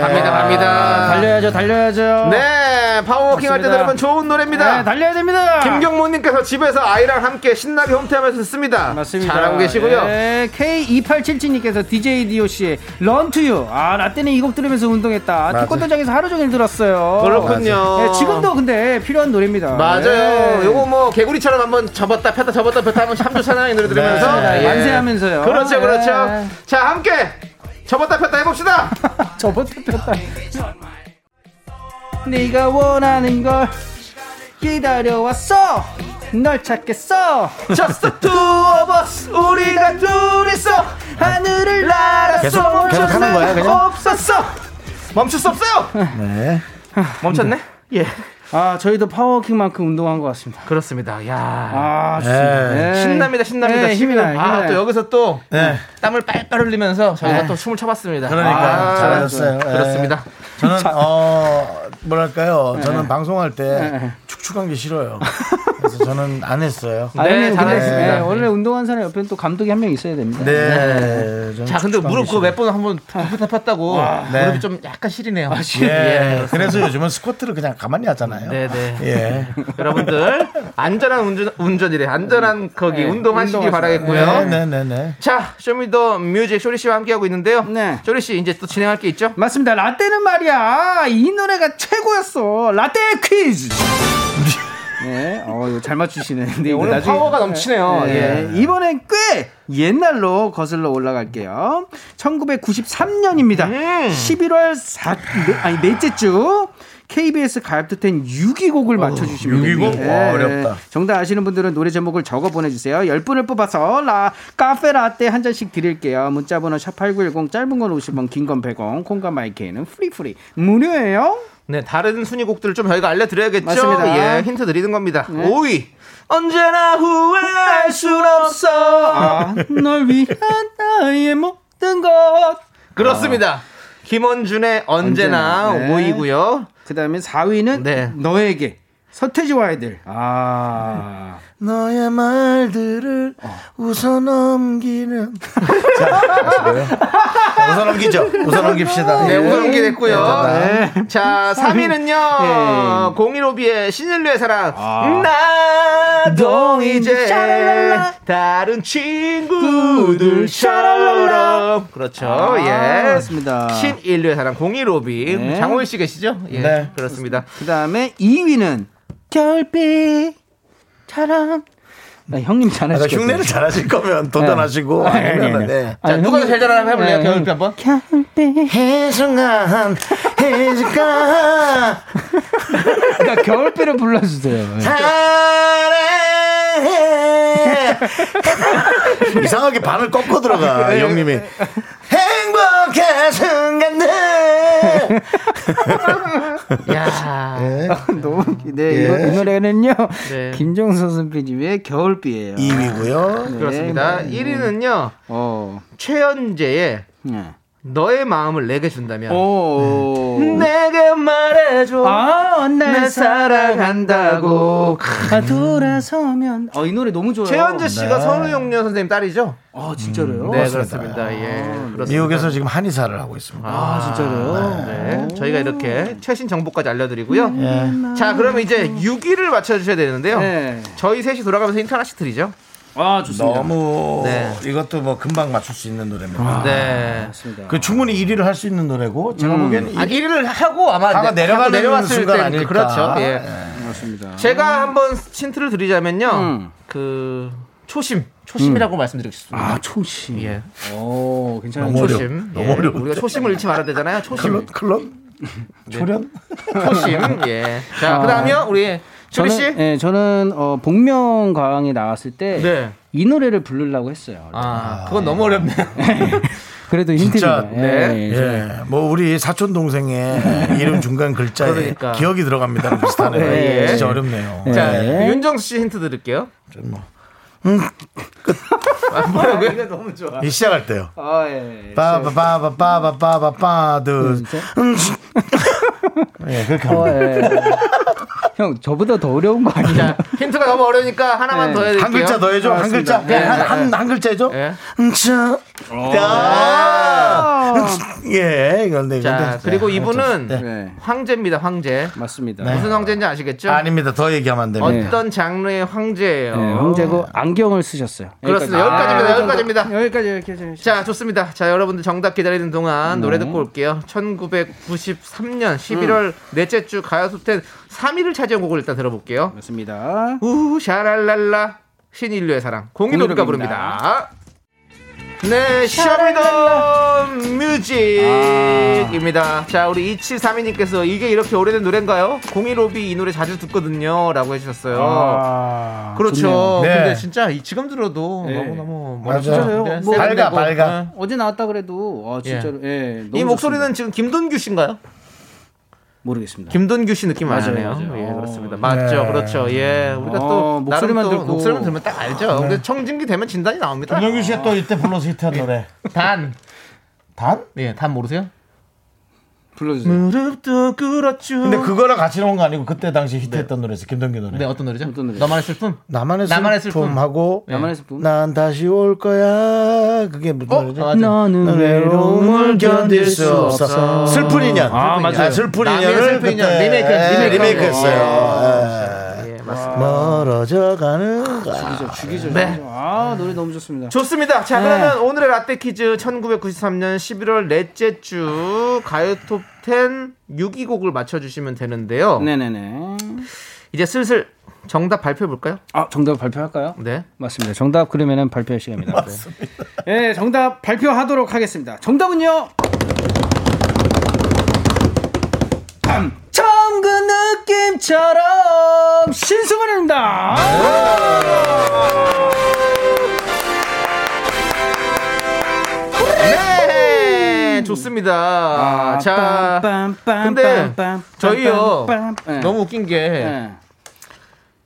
달려야죠. 네, 파워워킹 할 때 들으면 좋은 노래입니다. 네, 달려야 됩니다. 김경모님께서 집에서 아이랑 함께 신나게 홈트하면서 듣습니다. 맞습니다. 잘하고 계시고요. 네, K2877님께서 DJ DOC의 런 투 유. 아, 나 때는 이 곡 들으면서 운동했다. 태권도장에서 하루 종일 들었어요. 그렇군요. 네, 지금도 근데 필요한 노래입니다. 맞아요. 요거 뭐 개구리처럼 한번 접었다 폈다 하면 참 좋잖아요. 이 노래 들으면서. 네. 만세하면서요. 그렇죠. 네. 자, 함께. 접었다 폈다 해봅시다. 네가 원하는 걸 기다려왔어. 널 찾겠어. Just the two of us. 우리가 둘이서 하늘을 날았어. 계속 하는 거야 그냥? 없었어. 멈출 수 없어요. 네. 멈췄네? 예. 아, 저희도 파워워킹만큼 운동한 것 같습니다. 그렇습니다. 야, 좋습니다. 네. 신납니다. 네, 힘이 나요. 또 여기서 또 땀을 빨빨 흘리면서 저희가 또 춤을 춰봤습니다. 그러니까 잘하셨어요. 그렇습니다. 저는 뭐랄까요? 저는 방송할 때 축축한 게 싫어요. 그래서 저는 안 했어요. 네, 잘했습니다. 네, 원래 운동한 사람 옆에는 또 감독이 한 명 있어야 됩니다. 네. 자, 근데 무릎 그거 몇 번 한번 탔다고 무릎이 좀 약간 시리네요. 그래서 요즘은 스쿼트를 그냥 가만히 하잖아요. 네네. 예. 여러분들 안전한 운전이래. 안전한 거기 운동하시기 바라겠고요. 네네네. 자, 쇼미더 뮤직 쇼리 씨와 함께하고 있는데요. 네. 쇼리 씨 이제 또 진행할 게 있죠? 맞습니다. 라떼는 말이야 이 노래가 최고였어. 라떼 퀴즈. 네, 이거 잘 맞추시네. 근데 오늘 나중에... 파워가 넘치네요. 예. 이번엔 꽤 옛날로 거슬러 올라갈게요. 1993년입니다. 11월 넷째 주. KBS 가입투텐 6위 곡을 맞춰주시면 됩니다. 6위 곡? 와, 어렵다. 정답 아시는 분들은 노래 제목을 적어 보내주세요. 10분을 뽑아서 카페 라떼 한 잔씩 드릴게요. 문자번호 샵8910 짧은 건 50원 긴 건 100원 콩과 마이크는 프리프리 무료예요. 네, 다른 순위 곡들을 좀 저희가 알려드려야겠죠. 맞습니다. 예, 힌트 드리는 겁니다. 5위 언제나 후회할 순 없어. 널 위한 나의 모든 것. 그렇습니다. 김원준의 언제나 5위고요. 그다음에 4위는 너에게 서태지와 아이들. 아. 너의 말들을 웃어넘기는. 자, 웃어넘기죠. 웃어넘깁시다. 네, 웃어넘기 됐고요. 네. 자, 3위는요. 015B의 신인류의 사랑. 아. 나도 이제 샤랄라. 다른 친구들 샤랄라. 그렇죠. 아, 예. 그렇습니다. 신인류의 사랑 015B. 네. 장호일 씨 계시죠? 예. 네. 그렇습니다. 그 다음에 2위는 별빛처럼. 아, 형님 잘하시죠. 흉내를 잘하실 거면 도전하시고. 네. 네. 자, 아니, 누가 제일 잘하나 해볼래요? 겨울빛 한번. 겨울빛 해승한 해승가. 그러니까 겨울빛을 불러주세요. 사랑해. 이상하게 반을 꺾고 들어가. 형님이 행복한 순간들. 야, 네. 너무 기대. 네. 네. 이 노래는요. 네. 김종서 선배님의 겨울비예요. 2위고요. 네. 그렇습니다. 네. 1위는요. 최연재의 너의 마음을 내게 준다면. 내게 말해줘. 날 사랑한다고. 돌아서면. 이 노래 너무 좋아요. 최현재 씨가 선우용료 선생님 딸이죠? 아, 진짜로요? 네, 그렇습니다. 아, 예, 그렇습니다. 미국에서 지금 한의사를 하고 있습니다. 진짜로요? 네. 네. 저희가 이렇게 최신 정보까지 알려드리고요. 네. 자, 그러면 이제 6위를 맞춰주셔야 되는데요. 네. 저희 셋이 돌아가면서 힌트 하나씩 드리죠. 아, 좋습니다. 너무 네. 이것도 뭐 금방 맞출 수 있는 노래입니다. 네, 맞습니다. 그 충분히 1위를 할 수 있는 노래고 제가 보기에는 1위를 하고 아마 내려갔을 때 아닐까. 그렇죠. 예, 네. 맞습니다. 제가 한번 힌트를 드리자면요, 그 초심이라고 말씀드리고 싶습니다. 아, 초심. 예. 오, 괜찮아요. 초심. 예. 우리가 초심을 잃지 말아야 되잖아요. 초심. 클럽? 초련? 초심. 예. 자, 그다음이요, 우리. 저는, 씨? 네, 저는 복면가왕이 나왔을 때 이 노래를 부르려고 했어요. 아, 그건 너무 어렵네요. 그래도 힌트입니다. 진짜, 네. 예, 뭐 우리 사촌 동생의 이름 중간 글자에 그러니까. 기억이 들어갑니다. 비슷하네요. 네, 진짜 어렵네요. 네. 자, 윤정수 씨 힌트 드릴게요. 끝. 뭐라고요? 이거 너무 좋아. 이 시작할 때요. 빠바바바바바바바드. 예, 그렇게. 형, 저보다 더 어려운 거 아니야? 힌트가 너무 어려우니까 하나만 더 해드릴게요. 한 글자 더 해줘. 한 글자. 네. 한 글자 해줘. 네. 예, 이건데. 자, 그리고 이분은 황제입니다. 황제. 맞습니다. 네. 무슨 황제인지 아시겠죠? 아닙니다. 더 얘기하면 안 됩니다. 어떤 장르의 황제예요? 네, 황제고 안경을 쓰셨어요. 그렇습니다. 여기까지입니다. 여기까지. 자, 좋습니다. 자, 여러분들 정답 기다리는 동안 노래 듣고 올게요. 1993년 11월 넷째 주 가요톱텐 3위를 차지한 곡을 일단 들어볼게요. 맞습니다. 우후 샤랄랄라 신인류의 사랑 공인호가 부릅니다. 네, 샤랄랄라 뮤직입니다. 자, 우리 2732님께서 이게 이렇게 오래된 노래인가요? 015B 이 노래 자주 듣거든요 라고 해주셨어요. 아, 그렇죠. 네. 근데 진짜 지금 들어도 너무너무 멋있어요. 네, 뭐, 밝아. 네. 어제 나왔다 그래도 진짜로. 예. 이 목소리는 좋습니다. 지금 김동규 씨인가요? 모르겠습니다. 김동규 씨 느낌 맞아요. 예, 그렇습니다. 맞죠, 네. 그렇죠. 예, 우리가 또 목소리만 들고 목소리만 들으면 딱 알죠. 근데 청진기 되면 진단이 나옵니다. 김동규 씨가 또 이때 불러서 히트한 노래. 단? 예, 단 모르세요? 불러주세요. 무릎도 꿇었죠. 근데 그거랑 같이 나온 거 아니고 그때 당시 히트했던 노래였어. 김동규 노래. 네, 어떤 노래죠? 나만의 슬픔. 나만의 슬픔하고. 나만의 슬픔. 난 다시 올 거야. 그게 무슨 노래죠? 너는 외로움을 견딜 수 없어. 슬픈 인연. 아, 맞아요. 슬픈 인연을 리메이크했어요. 멀어져가는 죽이죠. 네. 아, 노래 너무 좋습니다. 좋습니다. 자, 그러면 오늘의 라떼키즈 1993년 11월 넷째 주 가요톱10 6위 곡을 맞춰주시면 되는데요. 네네네. 이제 슬슬 정답 발표해볼까요? 아, 정답 발표할까요? 네, 맞습니다. 정답 그러면은 발표할 시간입니다. 맞습니다. 네, 정답 발표하도록 하겠습니다. 정답은요, 처음 그 느낌처럼 신승훈입니다. 네, 좋습니다. 자, 근데 저희요 너무 웃긴 게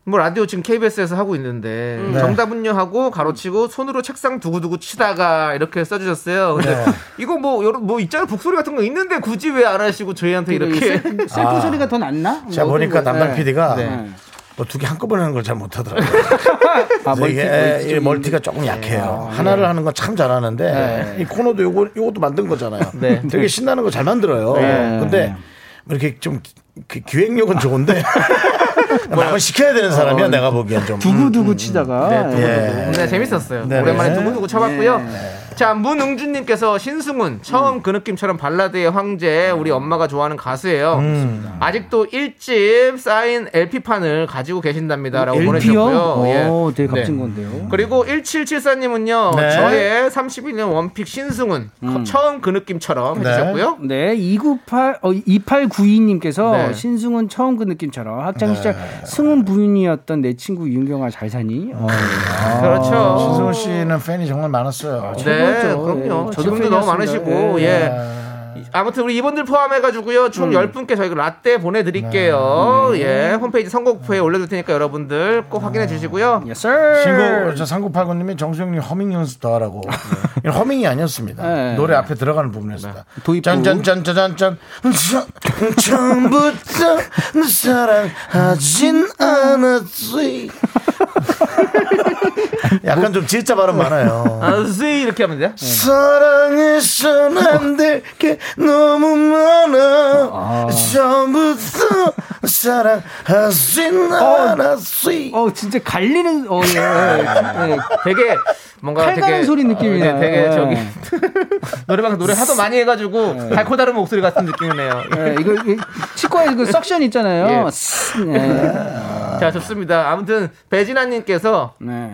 뭐 라디오 지금 KBS에서 하고 있는데 네. 정답은요 하고 가로치고 손으로 책상 두고두고 치다가 이렇게 써주셨어요. 근데 네. 이거 뭐 있잖아요. 북소리 같은 거 있는데 굳이 왜 안 하시고 저희한테 이렇게 셀프 소리가 더 낫나? 제가 보니까 담당 PD가 뭐 두 개 한꺼번에 하는 걸 잘 못하더라고요. 아, 이게 멀티가 조금 약해요. 네. 하나를 하는 건 참 잘하는데 네. 이 코너도 요것도 만든 거잖아요. 네. 되게 신나는 거 잘 만들어요. 네. 근데 이렇게 좀 기획력은 좋은데 나만 시켜야 되는 사람이야. 내가 보기엔 좀 두구두구 치다가 네, 네, 재밌었어요. 네. 오랜만에 두구두구 쳐봤고요. 네. 자, 문웅준님께서 신승훈 처음 그 느낌처럼 발라드의 황제, 우리 엄마가 좋아하는 가수예요. 아직도 1집 쌓인 LP판을 가지고 계신답니다 라고 보내주셨고요. 예. 되게 값진 건데요. 그리고 1774님은요 네. 저의 31년 원픽 신승훈 처음 그 느낌처럼 해주셨고요. 네, 2892님께서 네. 신승훈 처음 그 느낌처럼 학창시절 네. 승훈 부인이었던 내 친구 윤경아 잘 사니? 아, 그렇죠. 신승훈 씨는 팬이 정말 많았어요. 네. 네, 그럼요. 예, 지금도 너무 많으시고 예. 예. 아무튼 우리 이분들 포함해가지고요 총 10분께 저희가 라떼 보내드릴게요. 네. 예, 홈페이지 선곡표에 올려둘 테니까 여러분들 꼭 확인해 주시고요. 예스. 신곡 저 3989님이 정수영님 허밍 연습 더 하라고. 네. 허밍이 아니었습니다. 네. 노래 앞에 들어가는 부분이었습니다. 네. 짠짠짠짠짠 처음부터 사랑하진 않았지. 약간 좀 질자 발음 많아요. 아쓰이 이렇게 하면 돼요? 사랑해선 안 될 게 너무 많아. 처음부터 사랑하진 않았으이. 진짜 갈리는 예. 되게 뭔가 되게 소리 느낌이네. 되게 저기 노래방 노래 하도 많이 해가지고 달코 다른 목소리 같은 느낌이네요. 예, 이거 치과에 그 석션 있잖아요. 예. 예. 자, 좋습니다. 아무튼 배진아님께서 네.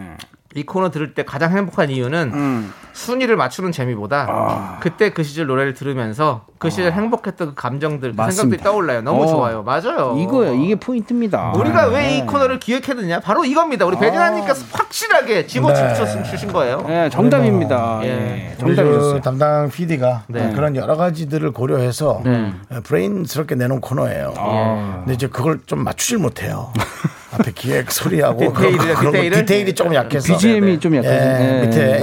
이 코너 들을 때 가장 행복한 이유는 순위를 맞추는 재미보다 그때 그 시절 노래를 들으면서 그 시절 행복했던 그 감정들, 그 생각들이 떠올라요. 너무 좋아요. 맞아요. 이거요. 이게 포인트입니다. 우리가 왜 이 코너를 기획했느냐 바로 이겁니다. 우리 배진아님께서 확실하게 집어 주신 거예요. 네, 정답입니다. 네, 정답이셨어요. 담당 PD가 네. 그런 여러 가지들을 고려해서 브레인스럽게 내놓은 코너예요. 근데 이제 그걸 좀 맞추질 못해요. 앞에 기획 소리하고 그런 디테일이 조금 약해서 BGM이 좀 약해서 밑에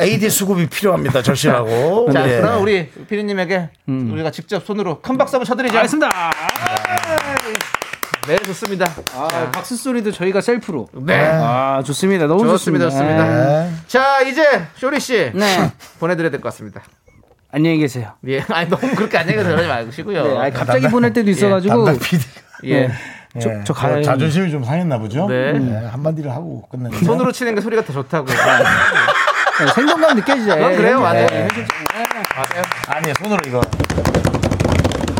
AD 수급이 필요합니다. 절실하고. 자, 네. 그럼 우리 피디님에게 우리가 직접 손으로 큰 박수 한번 쳐드리죠. 알겠습니다. 네, 좋습니다. 박수 소리도 저희가 셀프로. 네. 좋습니다. 너무 좋습니다. 네. 자, 이제 쇼리 씨 네. 보내드려야 될 것 같습니다. 안녕히 계세요. 예, 아니 너무 그렇게 안녕히 계세요 그러지 마시고요. 네, 갑자기 보낼 때도 있어가지고. 담당 PD. 예. 저 가요. 자존심이 좀 상했나 보죠. 네. 네. 한마디를 하고 끝내는. 손으로 치는 게 소리가 더 좋다고. 네, 생동감 느껴지죠. 그래요, 맞아요. 네. 아니요, 손으로 이거.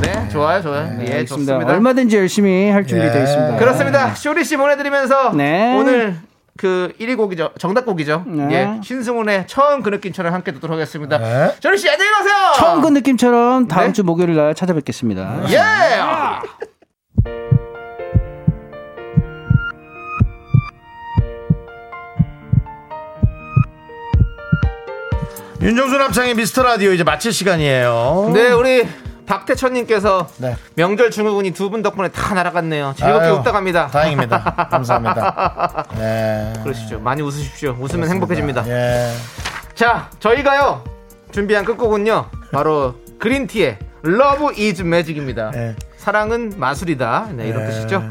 네, 좋아요. 네, 예, 좋습니다. 얼마든지 열심히 할 준비되어 있습니다. 그렇습니다. 쇼리 씨 보내드리면서 오늘. 그 1위 곡이죠. 정답곡이죠. 네. 예. 신승훈의 처음 그 느낌처럼 함께 듣도록 하겠습니다. 네. 조리 씨 안녕히 가세요. 처음 그 느낌처럼 다음 주 목요일 날 찾아뵙겠습니다. 예. 윤정수 남창의 미스터 라디오 이제 마칠 시간이에요. 네, 우리 박태천님께서 명절 증후군이 두 분 덕분에 다 날아갔네요. 즐겁게 웃다 갑니다. 다행입니다. 감사합니다. 네. 그러시죠. 많이 웃으십시오. 웃으면 그렇습니다. 행복해집니다. 예. 자, 저희가요 준비한 끝곡은요 바로 그린티의 Love is Magic입니다. 예. 사랑은 마술이다. 네, 이런 뜻이죠.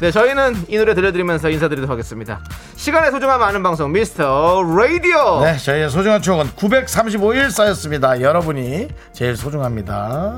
네, 저희는 이 노래 들려드리면서 인사드리도록 하겠습니다. 시간의 소중함 아는 방송 미스터 라디오. 네, 저희의 소중한 추억은 935일 쌓였습니다. 여러분이 제일 소중합니다.